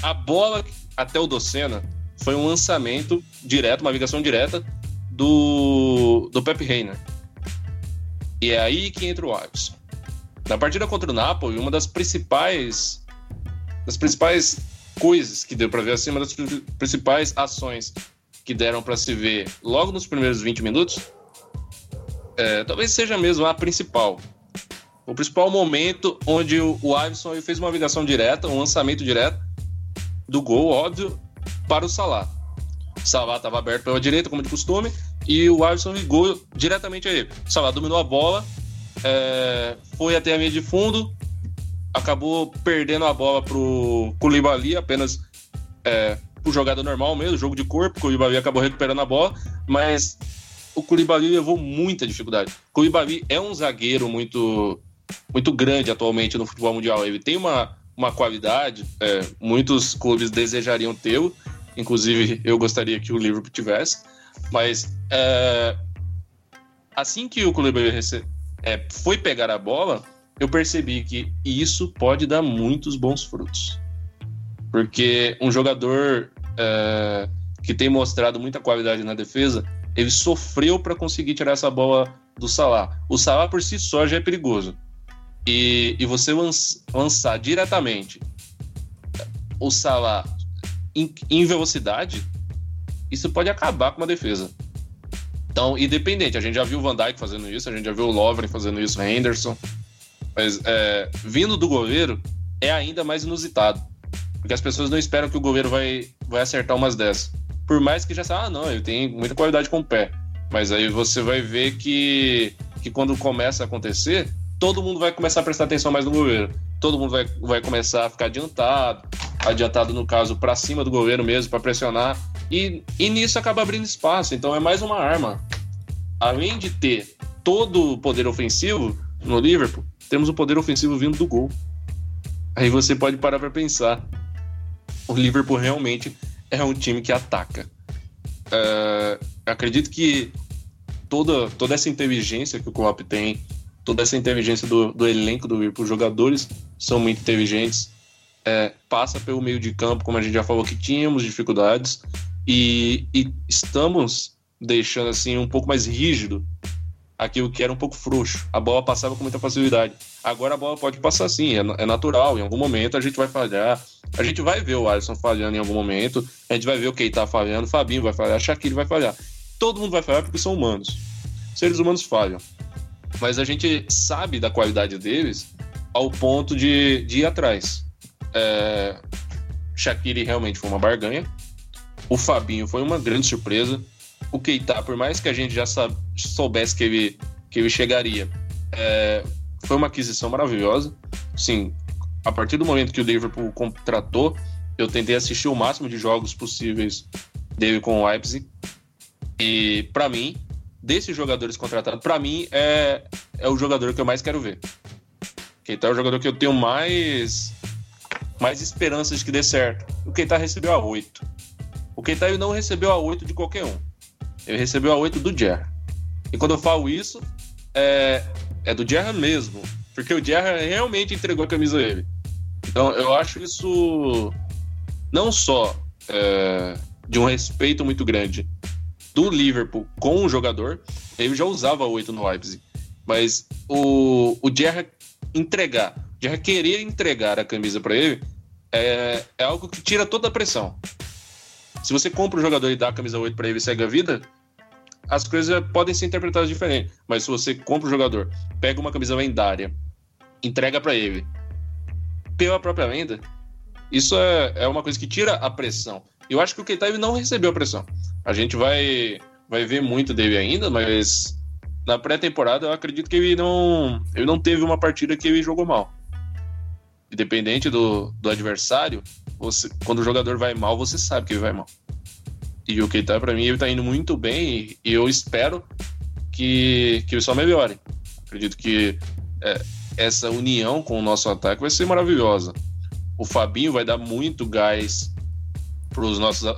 a bola até o Docena foi um lançamento direto, uma ligação direta do Pepe Reina. E é aí que entra o Alisson. Na partida contra o Napoli, uma das principais coisas que deu para ver, assim, uma das principais ações que deram para se ver logo nos primeiros 20 minutos, talvez seja mesmo a principal. O principal momento onde o Alisson fez uma ligação direta, um lançamento direto do gol, óbvio, para o Salah. O Salah estava aberto pela direita, como de costume, e o Alisson ligou diretamente a ele. O Salah dominou a bola, foi até a linha de fundo, acabou perdendo a bola para o Koulibaly, apenas por jogada normal mesmo, jogo de corpo. O Koulibaly acabou recuperando a bola, mas o Koulibaly levou muita dificuldade. O Koulibaly é um zagueiro muito grande atualmente no futebol mundial. Ele tem uma qualidade, muitos clubes desejariam tê-lo, inclusive eu gostaria que o Liverpool tivesse, mas assim que o Koulibaly foi pegar a bola, eu percebi que isso pode dar muitos bons frutos, porque um jogador que tem mostrado muita qualidade na defesa, ele sofreu para conseguir tirar essa bola do Salah. O Salah por si só já é perigoso, e você lançar diretamente o Salah em velocidade, isso pode acabar com uma defesa. Então, independente, a gente já viu o Van Dijk fazendo isso, a gente já viu o Lovren fazendo isso, o Henderson, mas vindo do goleiro é ainda mais inusitado, porque as pessoas não esperam que o goleiro vai acertar umas dessas, por mais que já saiba, ele tem muita qualidade com o pé, mas aí você vai ver que quando começa a acontecer, todo mundo vai começar a prestar atenção mais no goleiro. Todo mundo vai começar a ficar adiantado no caso, para cima do goleiro mesmo, para pressionar. E nisso acaba abrindo espaço. Então é mais uma arma. Além de ter todo o poder ofensivo no Liverpool, temos o poder ofensivo vindo do gol. Aí você pode parar para pensar. O Liverpool realmente é um time que ataca. Acredito que toda essa inteligência que o Klopp tem, toda essa inteligência do elenco do Liverpool, os jogadores são muito inteligentes, passa pelo meio de campo, como a gente já falou, que tínhamos dificuldades, e estamos deixando assim um pouco mais rígido aquilo que era um pouco frouxo. A bola passava com muita facilidade, agora a bola pode passar sim, é natural, em algum momento a gente vai falhar, a gente vai ver o Alisson falhando em algum momento, a gente vai ver o Keita falhando, o Fabinho vai falhar, o Shaqiri vai falhar, todo mundo vai falhar porque são humanos, seres humanos falham. Mas a gente sabe da qualidade deles ao ponto de ir atrás. Shaqiri realmente foi uma barganha. O Fabinho foi uma grande surpresa. O Keita, por mais que a gente já soubesse que ele chegaria, foi uma aquisição maravilhosa. Sim, a partir do momento que o Liverpool contratou, eu tentei assistir o máximo de jogos possíveis dele com o Leipzig. E, para mim, desses jogadores contratados, pra mim é o jogador que eu mais quero ver. Keita é o jogador que eu tenho mais esperanças de que dê certo. O Keita recebeu a 8. O Keita ele não recebeu a 8 de qualquer um. Ele recebeu a 8 do Gerrard. E quando eu falo isso, é do Gerrard mesmo, porque o Gerrard realmente entregou a camisa a ele. Então eu acho isso não só de um respeito muito grande do Liverpool com o jogador. Ele já usava 8 no Leipzig, mas o Gerrard entregar, o Gerrard querer entregar a camisa para ele é algo que tira toda a pressão. Se você compra o jogador e dá a camisa 8 para ele e segue a vida, as coisas podem ser interpretadas diferente, mas se você compra o jogador, pega uma camisa lendária entrega para ele pela própria venda, isso é uma coisa que tira a pressão. Eu acho que o Keita não recebeu a pressão. A gente vai ver muito dele ainda, mas na pré-temporada eu acredito que ele não teve uma partida que ele jogou mal. Independente do adversário, quando o jogador vai mal, você sabe que ele vai mal. E o Keita, pra mim, ele tá indo muito bem e eu espero que ele só melhore. Acredito que essa união com o nosso ataque vai ser maravilhosa. O Fabinho vai dar muito gás pros nossos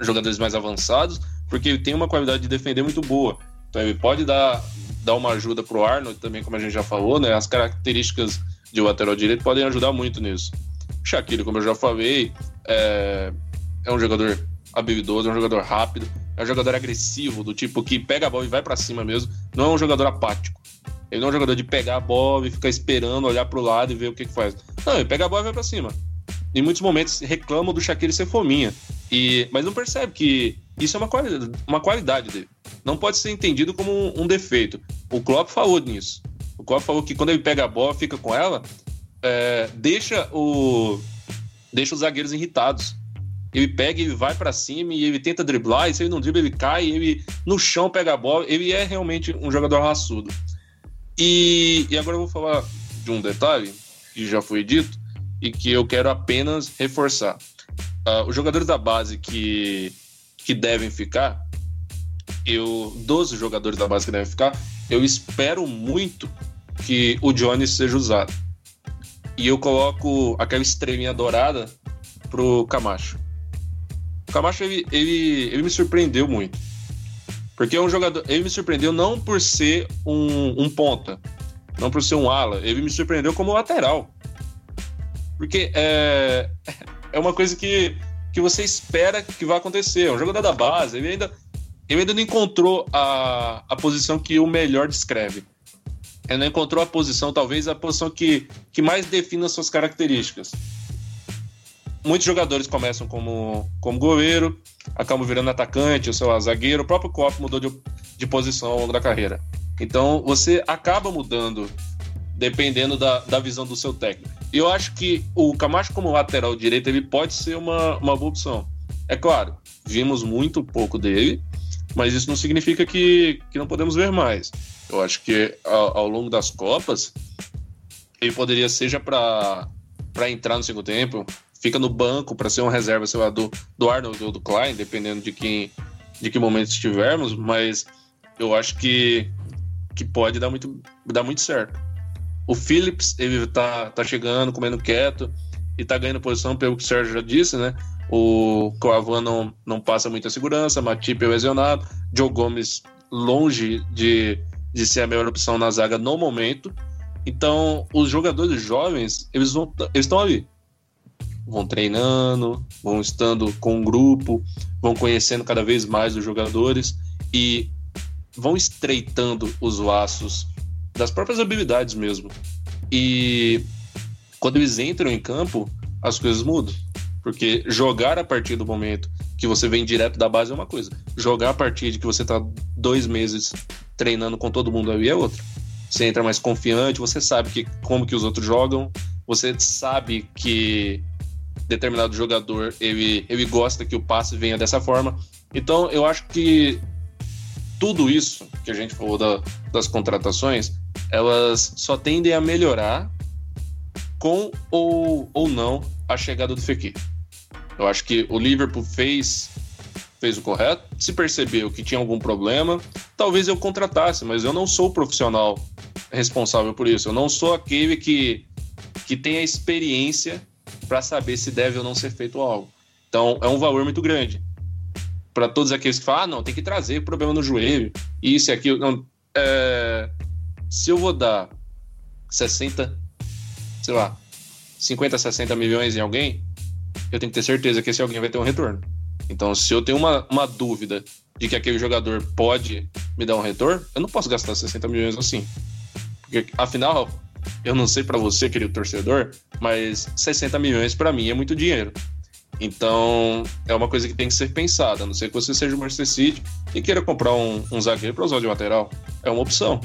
jogadores mais avançados, porque ele tem uma qualidade de defender muito boa. Então ele pode dar uma ajuda pro Arnold também, como a gente já falou, né? As características de lateral direito podem ajudar muito nisso. O Shaqiri, como eu já falei, é um jogador habilidoso, é um jogador rápido, é um jogador agressivo, do tipo que pega a bola e vai pra cima mesmo. Não é um jogador apático. Ele não é um jogador de pegar a bola e ficar esperando, olhar pro lado e ver o que faz. Não, ele pega a bola e vai pra cima. Em muitos momentos reclamam do Shaqiri ser fominha, mas não percebe que isso é uma qualidade dele. Não pode ser entendido como um defeito. O Klopp falou nisso. O Klopp falou que quando ele pega a bola, fica com ela, deixa os zagueiros irritados. Ele pega, ele vai pra cima e ele tenta driblar, e se ele não dribla, ele cai, ele no chão pega a bola. Ele é realmente um jogador raçudo. E agora eu vou falar de um detalhe que já foi dito e que eu quero apenas reforçar. Os jogadores da base que devem ficar, 12 jogadores da base que devem ficar, eu espero muito que o Jones seja usado. E eu coloco aquela estrelinha dourada pro Camacho. O Camacho, ele me surpreendeu muito. Porque é um jogador... Ele me surpreendeu não por ser um ponta, não por ser um ala. Ele me surpreendeu como lateral. Porque é uma coisa que você espera que vai acontecer. É um jogador da base. Ele ainda não encontrou a posição que o melhor descreve. Ele não encontrou a posição, talvez a posição que mais define as suas características. Muitos jogadores começam como goleiro, acabam virando atacante, ou sei lá, zagueiro. O próprio Klopp mudou de posição ao longo da carreira. Então você acaba mudando dependendo da visão do seu técnico. E eu acho que o Camacho como lateral direito ele pode ser uma boa opção. É claro, vimos muito pouco dele, mas isso não significa que não podemos ver mais. Eu acho que ao longo das Copas ele poderia, seja para entrar no segundo tempo, fica no banco para ser uma reserva, sei lá, do Arnold ou do Klein, dependendo de que momento estivermos, mas eu acho que pode dar muito certo. O Phillips, ele tá chegando, comendo quieto, e tá ganhando posição, pelo que o Sérgio já disse, né? O Clavan não passa muita segurança, Matip é lesionado, Joe Gomes longe de ser a melhor opção na zaga no momento. Então, os jogadores jovens, eles estão ali. Vão treinando, vão estando com um grupo, vão conhecendo cada vez mais os jogadores e vão estreitando os laços das próprias habilidades mesmo. E quando eles entram em campo, as coisas mudam. Porque jogar a partir do momento que você vem direto da base é uma coisa. Jogar a partir de que você está 2 meses treinando com todo mundo ali é outra. Você entra mais confiante, você sabe como que os outros jogam, você sabe que determinado jogador ele gosta que o passe venha dessa forma. Então eu acho que tudo isso que a gente falou das contratações, elas só tendem a melhorar com ou não a chegada do Fekir. Eu acho que o Liverpool fez o correto, se percebeu que tinha algum problema, talvez eu contratasse, mas eu não sou o profissional responsável por isso, eu não sou aquele que tem a experiência para saber se deve ou não ser feito algo. Então, é um valor muito grande. Para todos aqueles que falam, não, tem que trazer problema no joelho, isso e aquilo. Não, se eu vou dar 50, 60 milhões em alguém, eu tenho que ter certeza que esse alguém vai ter um retorno. Então, se eu tenho uma dúvida de que aquele jogador pode me dar um retorno, eu não posso gastar 60 milhões assim. Porque, afinal... Eu não sei pra você, querido torcedor, mas 60 milhões pra mim é muito dinheiro. Então é uma coisa que tem que ser pensada. A não ser que você seja o Manchester City e queira comprar um zagueiro pra usar de lateral. É uma opção.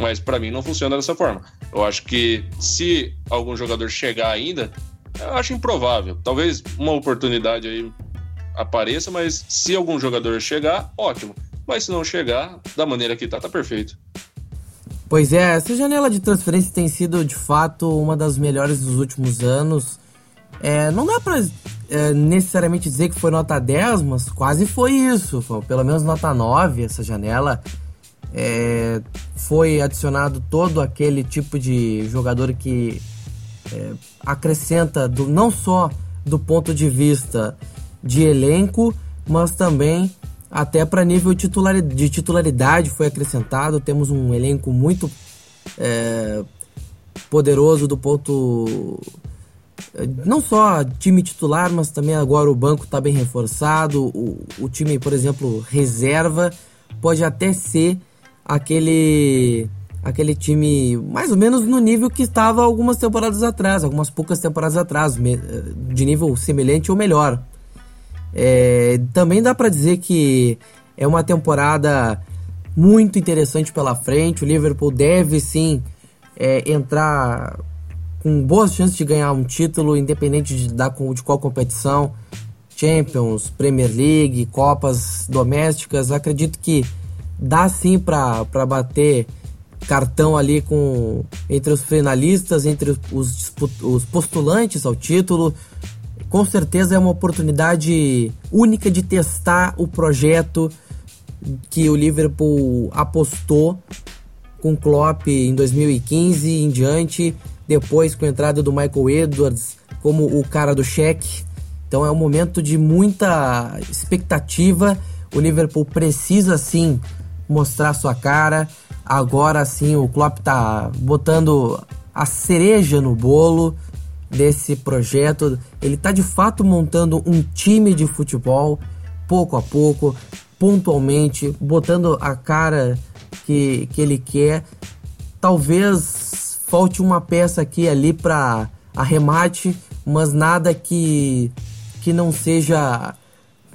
mas para mim não funciona dessa forma. Eu acho que se algum jogador chegar ainda, eu acho improvável. Talvez uma oportunidade aí apareça, mas se algum jogador chegar, ótimo. Mas se não chegar, da maneira que tá perfeito. Pois é, essa janela de transferência tem sido, de fato, uma das melhores dos últimos anos. Não dá pra necessariamente dizer que foi nota 10, mas quase foi isso. Foi pelo menos nota 9, essa janela. Foi adicionado todo aquele tipo de jogador que acrescenta não só do ponto de vista de elenco, mas também até para nível de titularidade foi acrescentado. Temos um elenco muito poderoso do ponto... Não só time titular, mas também agora o banco está bem reforçado. O time, por exemplo, reserva, pode até ser aquele time mais ou menos no nível que estava algumas temporadas atrás, algumas poucas temporadas atrás, de nível semelhante ou melhor. Também dá para dizer que é uma temporada muito interessante pela frente. O Liverpool deve sim entrar com boas chances de ganhar um título, independente de qual competição, Champions, Premier League, Copas domésticas. Acredito que dá sim para bater cartão ali entre os finalistas, entre os postulantes ao título. Com certeza é uma oportunidade única de testar o projeto que o Liverpool apostou com Klopp em 2015 em diante, depois com a entrada do Michael Edwards como o cara do cheque. Então é um momento de muita expectativa. O Liverpool precisa sim mostrar sua cara. Agora sim o Klopp tá botando a cereja no bolo desse projeto. Ele tá de fato montando um time de futebol, pouco a pouco, pontualmente, botando a cara que ele quer. Talvez falte uma peça aqui e ali para arremate, mas nada que não seja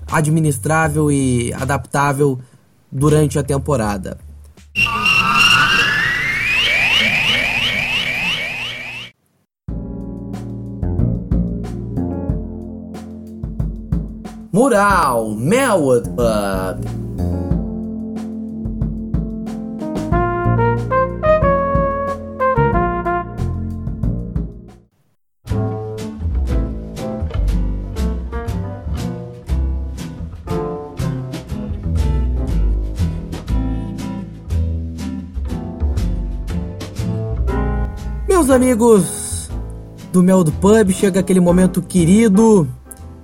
administrável e adaptável durante a temporada. Mural Melwood Pub. Meus amigos do Melwood Pub, chega aquele momento querido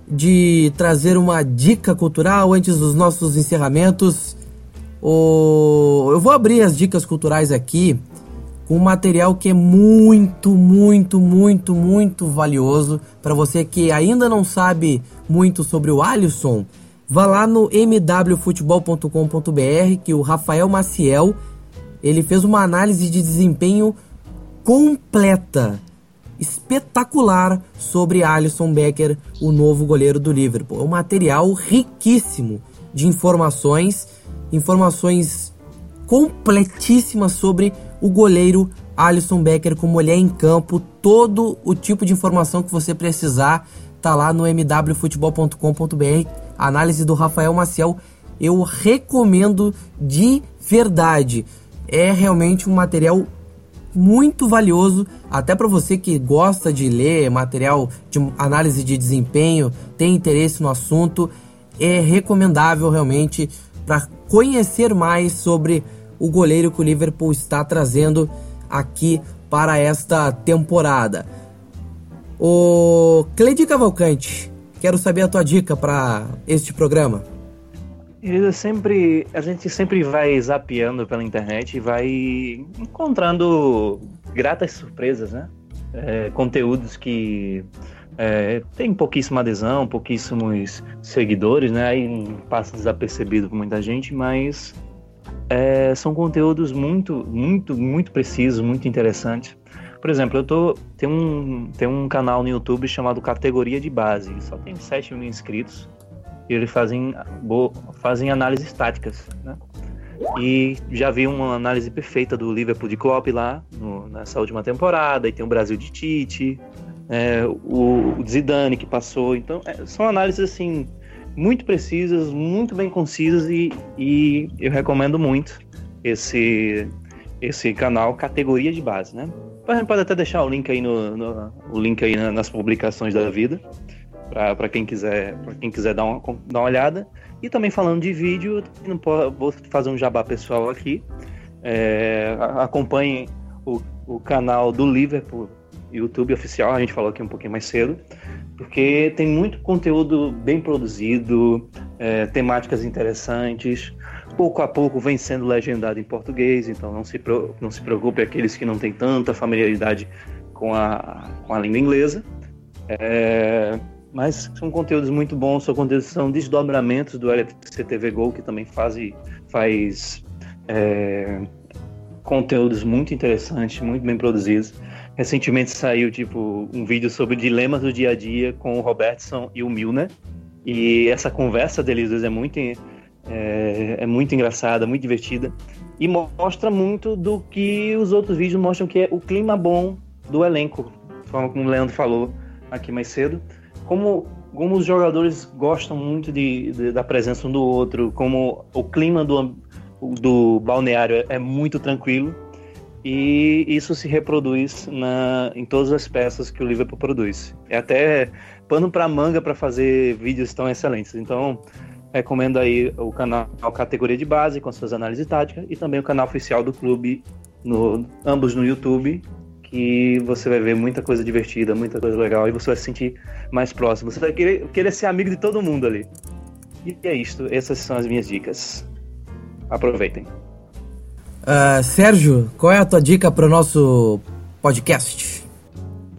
de trazer uma dica cultural antes dos nossos encerramentos. Eu vou abrir as dicas culturais aqui com um material que é muito, muito, muito, muito valioso. Para você que ainda não sabe muito sobre o Alisson, vá lá no mwfutebol.com.br, que o Rafael Maciel ele fez uma análise de desempenho completa, espetacular, sobre Alisson Becker, o novo goleiro do Liverpool. É um material riquíssimo de informações completíssimas sobre o goleiro Alisson Becker, como ele é em campo, todo o tipo de informação que você precisar, tá lá no mwfutebol.com.br, análise do Rafael Maciel. Eu recomendo de verdade, é realmente um material muito valioso, até para você que gosta de ler material de análise de desempenho, tem interesse no assunto. É recomendável realmente para conhecer mais sobre o goleiro que o Liverpool está trazendo aqui para esta temporada. O Cleitinho Cavalcante, quero saber a tua dica para este programa. A gente sempre vai zapeando pela internet e vai encontrando gratas surpresas, né? Conteúdos que tem pouquíssima adesão, pouquíssimos seguidores, né? Aí passa desapercebido por muita gente, mas são conteúdos muito, muito, muito precisos, muito interessantes. Por exemplo, tem um canal no YouTube chamado Categoria de Base, só tem 7 mil inscritos. E eles fazem análises táticas, né? E já vi uma análise perfeita do Liverpool de Klopp lá nessa última temporada, e tem o Brasil de Tite, o Zidane que passou. Então, são análises assim muito precisas, muito bem concisas, e eu recomendo muito esse canal Categoria de Base, né? A gente pode até deixar o link aí, o link aí nas publicações da vida, para quem quiser dar uma olhada. E também falando de vídeo, não posso, vou fazer um jabá pessoal aqui. Acompanhem o canal do Liverpool, YouTube oficial, a gente falou aqui um pouquinho mais cedo, porque tem muito conteúdo bem produzido, temáticas interessantes, pouco a pouco vem sendo legendado em português, então não se preocupe aqueles que não têm tanta familiaridade com a língua inglesa, mas são conteúdos muito bons, são desdobramentos do LFC TV Go, que também faz conteúdos muito interessantes, muito bem produzidos. Recentemente saiu um vídeo sobre dilemas do dia a dia com o Robertson e o Milner, e essa conversa deles dois é muito engraçada, muito divertida, e mostra muito do que os outros vídeos mostram, que é o clima bom do elenco, como o Leandro falou aqui mais cedo, como os jogadores gostam muito da presença um do outro, como o clima do balneário é muito tranquilo. E isso se reproduz em todas as peças que o Liverpool produz. É até pano para manga para fazer vídeos tão excelentes. Então, recomendo aí o canal Categoria de Base, com suas análises táticas, e também o canal oficial do clube, ambos no YouTube, que você vai ver muita coisa divertida, muita coisa legal, e você vai se sentir mais próximo. Você vai querer ser amigo de todo mundo ali. E é isto, essas são as minhas dicas. Aproveitem. Sérgio, qual é a tua dica para o nosso podcast?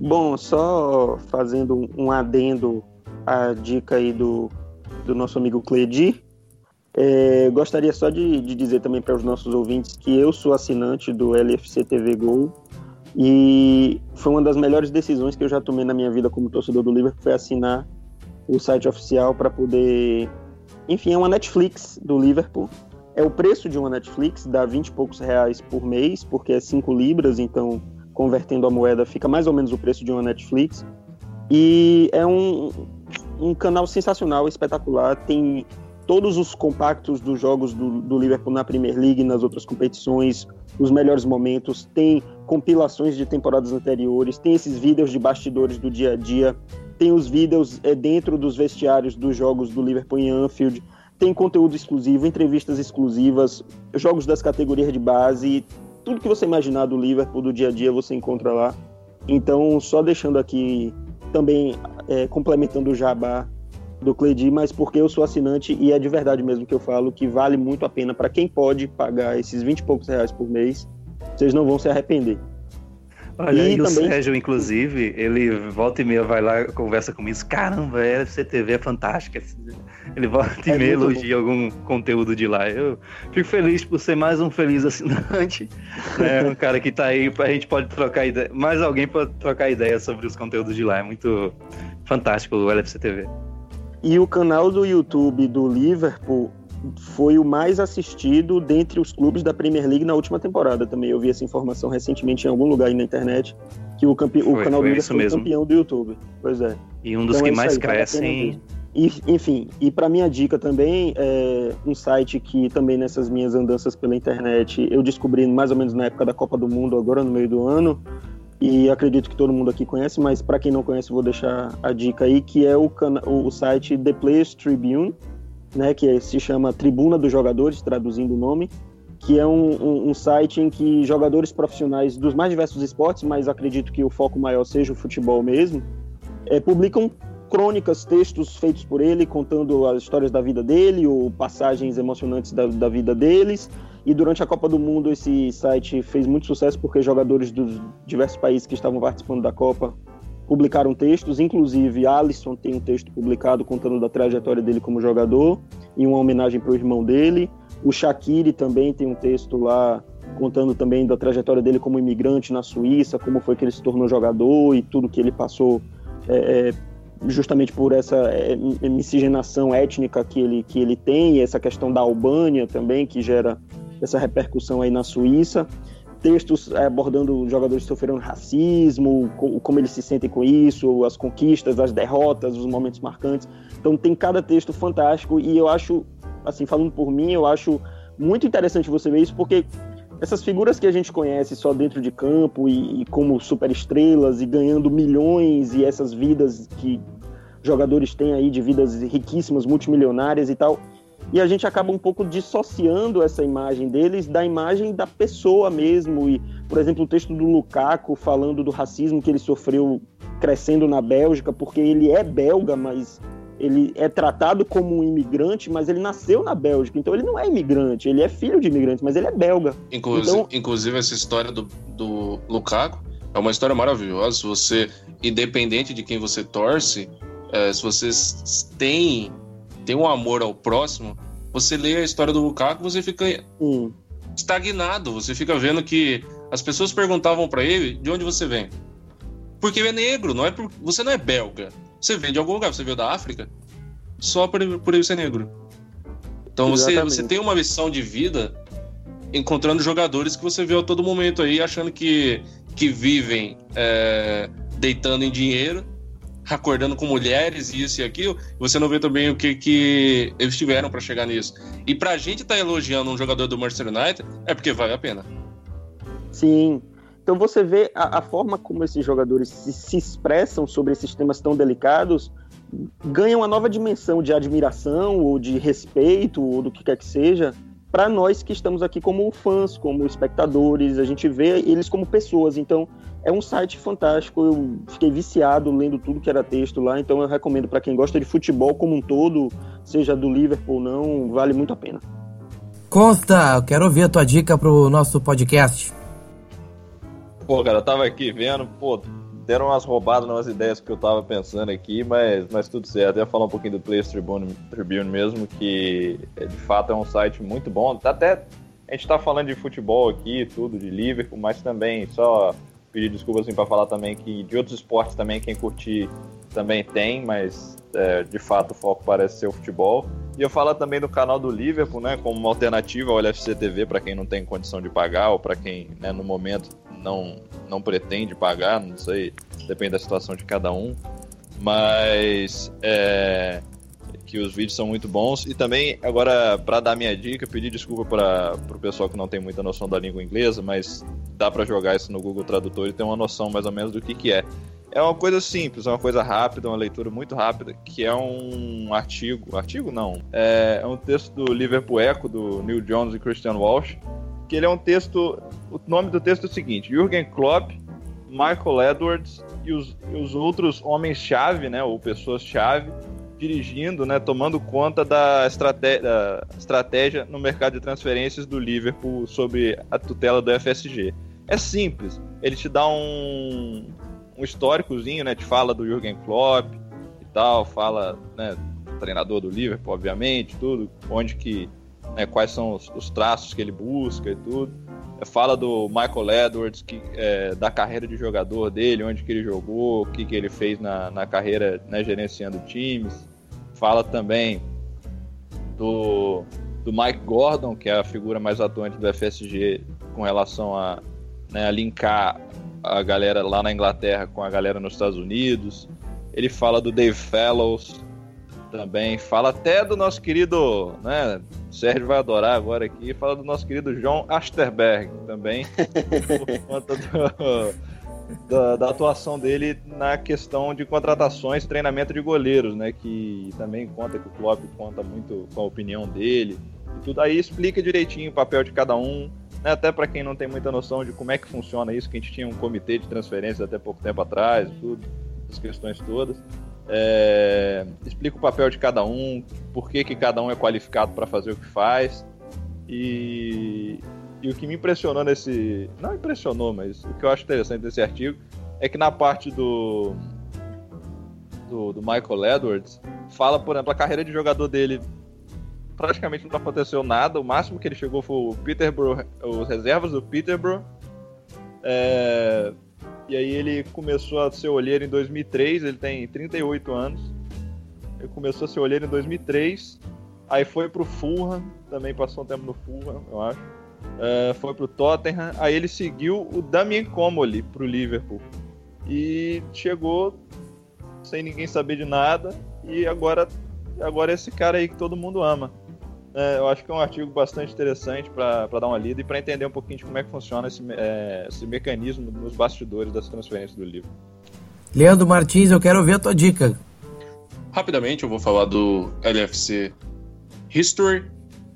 Bom, só fazendo um adendo à dica aí do nosso amigo Cleidi, gostaria só de dizer também para os nossos ouvintes que eu sou assinante do LFC TV Go, e foi uma das melhores decisões que eu já tomei na minha vida como torcedor do Liverpool, foi assinar o site oficial para poder... Enfim, é uma Netflix do Liverpool. É o preço de uma Netflix, dá 20 e poucos reais por mês, porque é 5 libras, então convertendo a moeda fica mais ou menos o preço de uma Netflix. E é um canal sensacional, espetacular, tem todos os compactos dos jogos do Liverpool na Premier League e nas outras competições, os melhores momentos, tem compilações de temporadas anteriores, tem esses vídeos de bastidores do dia a dia, tem os vídeos dentro dos vestiários dos jogos do Liverpool em Anfield, tem conteúdo exclusivo, entrevistas exclusivas, jogos das categorias de base, tudo que você imaginar do Liverpool, do dia a dia, você encontra lá. Então, só deixando aqui, também complementando o jabá do Cleidi, mas porque eu sou assinante, e é de verdade mesmo que eu falo, que vale muito a pena para quem pode pagar esses 20 e poucos reais por mês, vocês não vão se arrepender. Olha, e também... o Sérgio, inclusive, ele volta e meia vai lá, conversa comigo, caramba, a LFC TV é fantástica, ele volta e meia elogia algum conteúdo de lá. Eu fico feliz por ser mais um feliz assinante, um cara que tá aí, a gente pode trocar ideia, mais alguém para trocar ideia sobre os conteúdos de lá, é muito fantástico o LFC TV. E o canal do YouTube do Liverpool foi o mais assistido dentre os clubes da Premier League na última temporada também. Eu vi essa informação recentemente em algum lugar aí na internet, que o canal do Liverpool foi campeão do YouTube. Pois é. E um dos então, que mais crescem. Enfim, e para minha dica também, um site que também nessas minhas andanças pela internet eu descobri mais ou menos na época da Copa do Mundo, agora no meio do ano, e acredito que todo mundo aqui conhece, mas para quem não conhece, vou deixar a dica aí, que é o site The Players Tribune, né, que se chama Tribuna dos Jogadores, traduzindo o nome, que é um site em que jogadores profissionais dos mais diversos esportes, mas acredito que o foco maior seja o futebol mesmo, publicam crônicas, textos feitos por ele, contando as histórias da vida dele ou passagens emocionantes da vida deles. E durante a Copa do Mundo esse site fez muito sucesso, porque jogadores dos diversos países que estavam participando da Copa publicaram textos, inclusive Alisson tem um texto publicado contando da trajetória dele como jogador, em uma homenagem para o irmão dele. O Shaqiri também tem um texto lá contando também da trajetória dele como imigrante na Suíça, como foi que ele se tornou jogador e tudo que ele passou justamente por essa miscigenação étnica que ele tem, e essa questão da Albânia também, que gera dessa repercussão aí na Suíça. Textos abordando jogadores que sofreram racismo, como eles se sentem com isso, as conquistas, as derrotas, os momentos marcantes. Então tem cada texto fantástico e eu acho, assim, falando por mim, eu acho muito interessante você ver isso, porque essas figuras que a gente conhece só dentro de campo e como superestrelas e ganhando milhões e essas vidas que jogadores têm aí, de vidas riquíssimas, multimilionárias e tal... E a gente acaba um pouco dissociando essa imagem deles da imagem da pessoa mesmo. E, por exemplo, o texto do Lukaku falando do racismo que ele sofreu crescendo na Bélgica, porque ele é belga, mas ele é tratado como um imigrante, mas ele nasceu na Bélgica, então ele não é imigrante, ele é filho de imigrante, mas ele é belga. Inclusive essa história do Lukaku é uma história maravilhosa. Você, independente de quem você torce, se você tem um amor ao próximo, você lê a história do Lukaku, você fica estagnado, você fica vendo que as pessoas perguntavam pra ele de onde você vem. Porque ele é negro, não é você não é belga, você vem de algum lugar, você veio da África, só por ele ser negro. Então você tem uma lição de vida encontrando jogadores que você vê a todo momento aí, achando que vivem deitando em dinheiro, acordando com mulheres, isso e aquilo, você não vê também o que eles tiveram pra chegar nisso. E pra gente tá elogiando um jogador do Manchester United, é porque vale a pena. Sim. Então você vê a forma como esses jogadores se expressam sobre esses temas tão delicados, ganha uma nova dimensão de admiração, ou de respeito, ou do que quer que seja, pra nós que estamos aqui como fãs, como espectadores, a gente vê eles como pessoas, então... É um site fantástico, eu fiquei viciado lendo tudo que era texto lá, então eu recomendo para quem gosta de futebol como um todo, seja do Liverpool ou não, vale muito a pena. Costa, eu quero ouvir a tua dica pro nosso podcast. Pô, cara, eu tava aqui vendo, deram umas roubadas nas ideias que eu tava pensando aqui, mas tudo certo. Eu ia falar um pouquinho do Players Tribune mesmo, que de fato é um site muito bom. Até a gente tá falando de futebol aqui, tudo, de Liverpool, mas também só... pedir desculpas assim, para falar também que de outros esportes também, quem curtir também tem, mas de fato o foco parece ser o futebol. E eu falo também do canal do Liverpool, né, como uma alternativa ao LFC TV para quem não tem condição de pagar ou para quem, né, no momento não pretende pagar, não sei, depende da situação de cada um, mas que os vídeos são muito bons. E também, agora, para dar minha dica, pedir desculpa para o pessoal que não tem muita noção da língua inglesa, mas dá para jogar isso no Google Tradutor e ter uma noção mais ou menos do que é. É uma coisa simples, é uma coisa rápida, uma leitura muito rápida, que é um artigo... Artigo não. É um texto do Liverpool Echo, do Neil Jones e Christian Walsh, que ele é um texto... O nome do texto é o seguinte: Jürgen Klopp, Michael Edwards e os outros homens-chave, né, ou pessoas-chave, dirigindo, né, tomando conta da estratégia no mercado de transferências do Liverpool sob a tutela do FSG. É simples, ele te dá um históricozinho, né, te fala do Jürgen Klopp e tal, fala, né, do treinador do Liverpool, obviamente, tudo, onde que, né, quais são os traços que ele busca e tudo. Fala do Michael Edwards, da carreira de jogador dele, onde que ele jogou, o que ele fez na carreira, né, gerenciando times. Fala também do Mike Gordon, que é a figura mais atuante do FSG com relação a, né, a linkar a galera lá na Inglaterra com a galera nos Estados Unidos. Ele fala do Dave Fellows também, fala até do nosso querido, né, Sérgio vai adorar agora aqui, fala do nosso querido John Asterberg também, por conta da atuação dele na questão de contratações e treinamento de goleiros, né, que também conta, que o Klopp conta muito com a opinião dele, e tudo aí explica direitinho o papel de cada um, né, até para quem não tem muita noção de como é que funciona isso, que a gente tinha um comitê de transferências até pouco tempo atrás, tudo, essas questões todas. Explica o papel de cada um, por que cada um é qualificado para fazer o que faz, e o que me impressionou nesse... Não impressionou, mas o que eu acho interessante desse artigo é que na parte do Michael Edwards, fala, por exemplo, a carreira de jogador dele praticamente não aconteceu nada, o máximo que ele chegou foi o Peterborough, os reservas do Peterborough, e aí ele começou a ser olheiro em 2003, ele tem 38 anos, ele começou a ser olheiro em 2003, aí foi pro Fulham, também passou um tempo no Fulham, eu acho, foi pro Tottenham, aí ele seguiu o Damien Comoli pro Liverpool e chegou sem ninguém saber de nada, e agora é esse cara aí que todo mundo ama. Eu acho que é um artigo bastante interessante para dar uma lida e para entender um pouquinho de como é que funciona esse mecanismo nos bastidores das transferências do livro. Leandro Martins, eu quero ver a tua dica. Rapidamente eu vou falar do LFC History.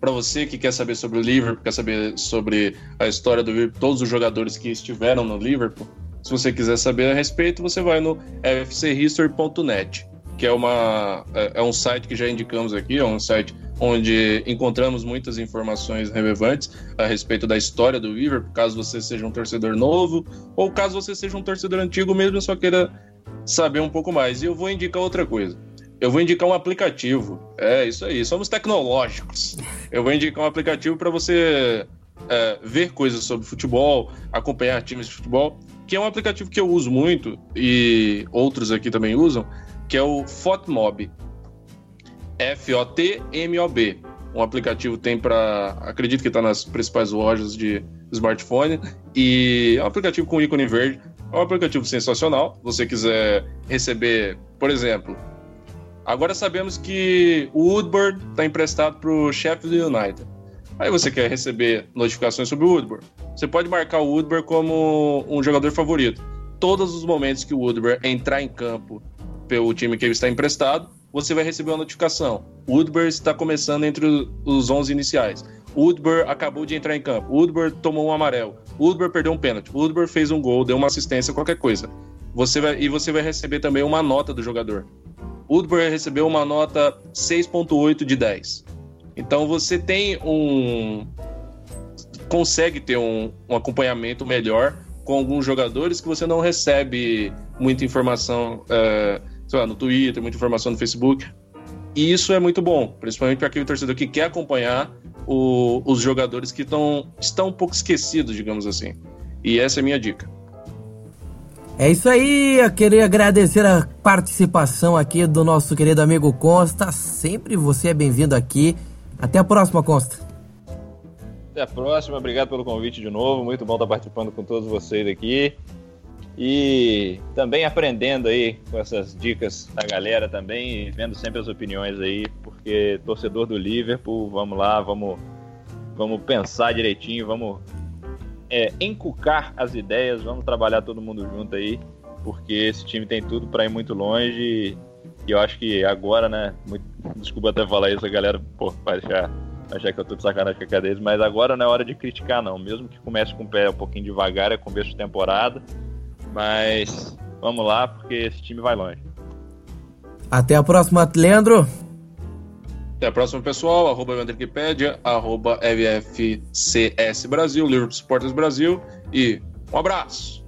Para você que quer saber sobre o Liverpool, quer saber sobre a história do Liverpool, todos os jogadores que estiveram no Liverpool, se você quiser saber a respeito, você vai no lfchistory.net, que é um site que já indicamos aqui, é um site onde encontramos muitas informações relevantes a respeito da história do Liverpool, caso você seja um torcedor novo ou caso você seja um torcedor antigo mesmo e só queira saber um pouco mais. E eu vou indicar outra coisa. Eu vou indicar um aplicativo. É isso aí, somos tecnológicos. Eu vou indicar um aplicativo para você ver coisas sobre futebol, acompanhar times de futebol, que é um aplicativo que eu uso muito e outros aqui também usam, que é o FotMob. FOTMOB. Um aplicativo tem para... acredito que está nas principais lojas de smartphone. E é um aplicativo com ícone verde. É um aplicativo sensacional. Se você quiser receber, por exemplo... Agora sabemos que o Woodburn está emprestado para o Sheffield United. Aí você quer receber notificações sobre o Woodburn. Você pode marcar o Woodburn como um jogador favorito. Todos os momentos que o Woodburn entrar em campo pelo time que ele está emprestado, você vai receber uma notificação. Woodburn está começando entre os 11 iniciais. Woodburn acabou de entrar em campo. Woodburn tomou um amarelo. Woodburn perdeu um pênalti. Woodburn fez um gol, deu uma assistência, qualquer coisa. Você vai receber também uma nota do jogador. Woodburn recebeu uma nota 6.8 de 10. Então você tem consegue ter um acompanhamento melhor com alguns jogadores que você não recebe muita informação... sei lá, no Twitter, muita informação no Facebook. E isso é muito bom, principalmente para aquele torcedor que quer acompanhar os jogadores que estão um pouco esquecidos, digamos assim. E essa é a minha dica. É isso aí, eu queria agradecer a participação aqui do nosso querido amigo Costa. Sempre você é bem-vindo aqui. Até a próxima, Costa. Até a próxima, obrigado pelo convite de novo. Muito bom estar participando com todos vocês aqui. E também aprendendo aí com essas dicas da galera também, e vendo sempre as opiniões aí, porque torcedor do Liverpool, vamos lá, vamos pensar direitinho, vamos encucar as ideias, vamos trabalhar todo mundo junto aí, porque esse time tem tudo para ir muito longe, e eu acho que agora, né, desculpa até falar isso, a galera vai achar que eu tô de sacanagem com a cadeia, mas agora não é hora de criticar não, mesmo que comece com o pé um pouquinho devagar, é começo de temporada, mas vamos lá, porque esse time vai longe. Até a próxima, Leandro. Até a próxima, pessoal. @ Wikipédia, @ LFCS Brasil, Liverpool Supporters Brasil, e um abraço.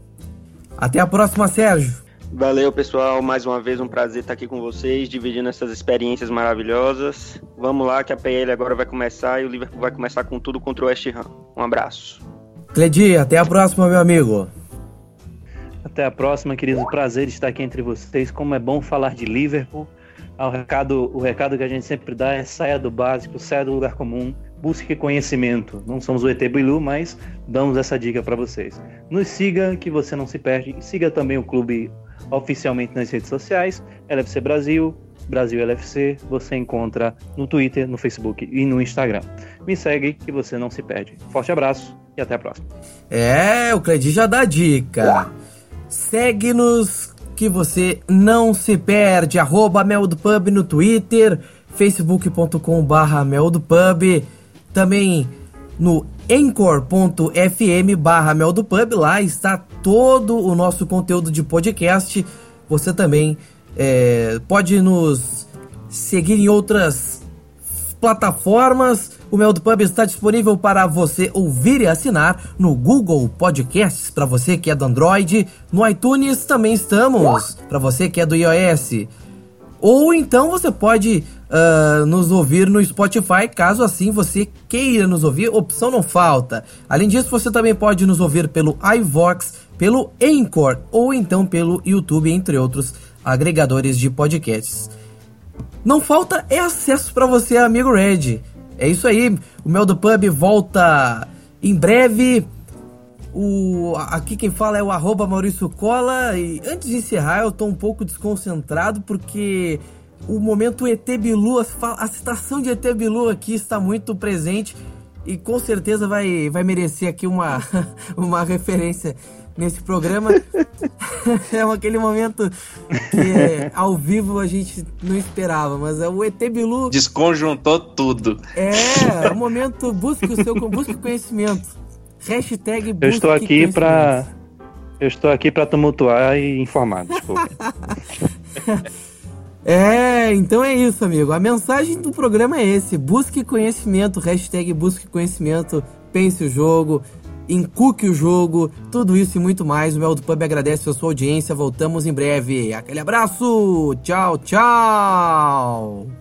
Até a próxima, Sérgio. Valeu, pessoal. Mais uma vez, um prazer estar aqui com vocês, dividindo essas experiências maravilhosas. Vamos lá, que a PL agora vai começar e o Liverpool vai começar com tudo contra o West Ham. Um abraço. Cleidi, até a próxima, meu amigo. Até a próxima, querido. Prazer estar aqui entre vocês. Como é bom falar de Liverpool. O recado que a gente sempre dá é: saia do básico, saia do lugar comum, busque conhecimento. Não somos o ET Bilu, mas damos essa dica para vocês. Nos siga, que você não se perde. E siga também o clube oficialmente nas redes sociais, LFC Brasil, Brasil LFC. Você encontra no Twitter, no Facebook e no Instagram. Me segue, que você não se perde. Forte abraço e até a próxima. O Cleide já dá a dica. Segue-nos que você não se perde, @ Melwood Pub no Twitter, facebook.com.br Melwood Pub, também no anchor.fm.br Melwood Pub, lá está todo o nosso conteúdo de podcast. Você também pode nos seguir em outras plataformas. O Melwood Pub está disponível para você ouvir e assinar no Google Podcasts, para você que é do Android. No iTunes também estamos, para você que é do iOS. Ou então você pode nos ouvir no Spotify, caso assim você queira nos ouvir, opção não falta. Além disso, você também pode nos ouvir pelo iVox, pelo Anchor, ou então pelo YouTube, entre outros agregadores de podcasts. Não falta acesso para você, amigo Red. É isso aí, o Melwood Pub volta Em breve, aqui quem fala é o @MaurícioCola. E antes de encerrar, eu tô um pouco desconcentrado porque o momento ET Bilu, a citação de ET Bilu aqui está muito presente e com certeza vai merecer aqui uma referência nesse programa. É aquele momento que ao vivo a gente não esperava, mas o ET Bilu desconjuntou tudo. É o momento, busque conhecimento. Hashtag busque. Eu estou aqui para tumultuar e informar, desculpa. Então é isso, amigo. A mensagem do programa é esse. Busque conhecimento, hashtag busque conhecimento, pense o jogo, encuque o jogo, tudo isso e muito mais. O Melwood Pub agradece a sua audiência. Voltamos em breve. Aquele abraço. Tchau, tchau.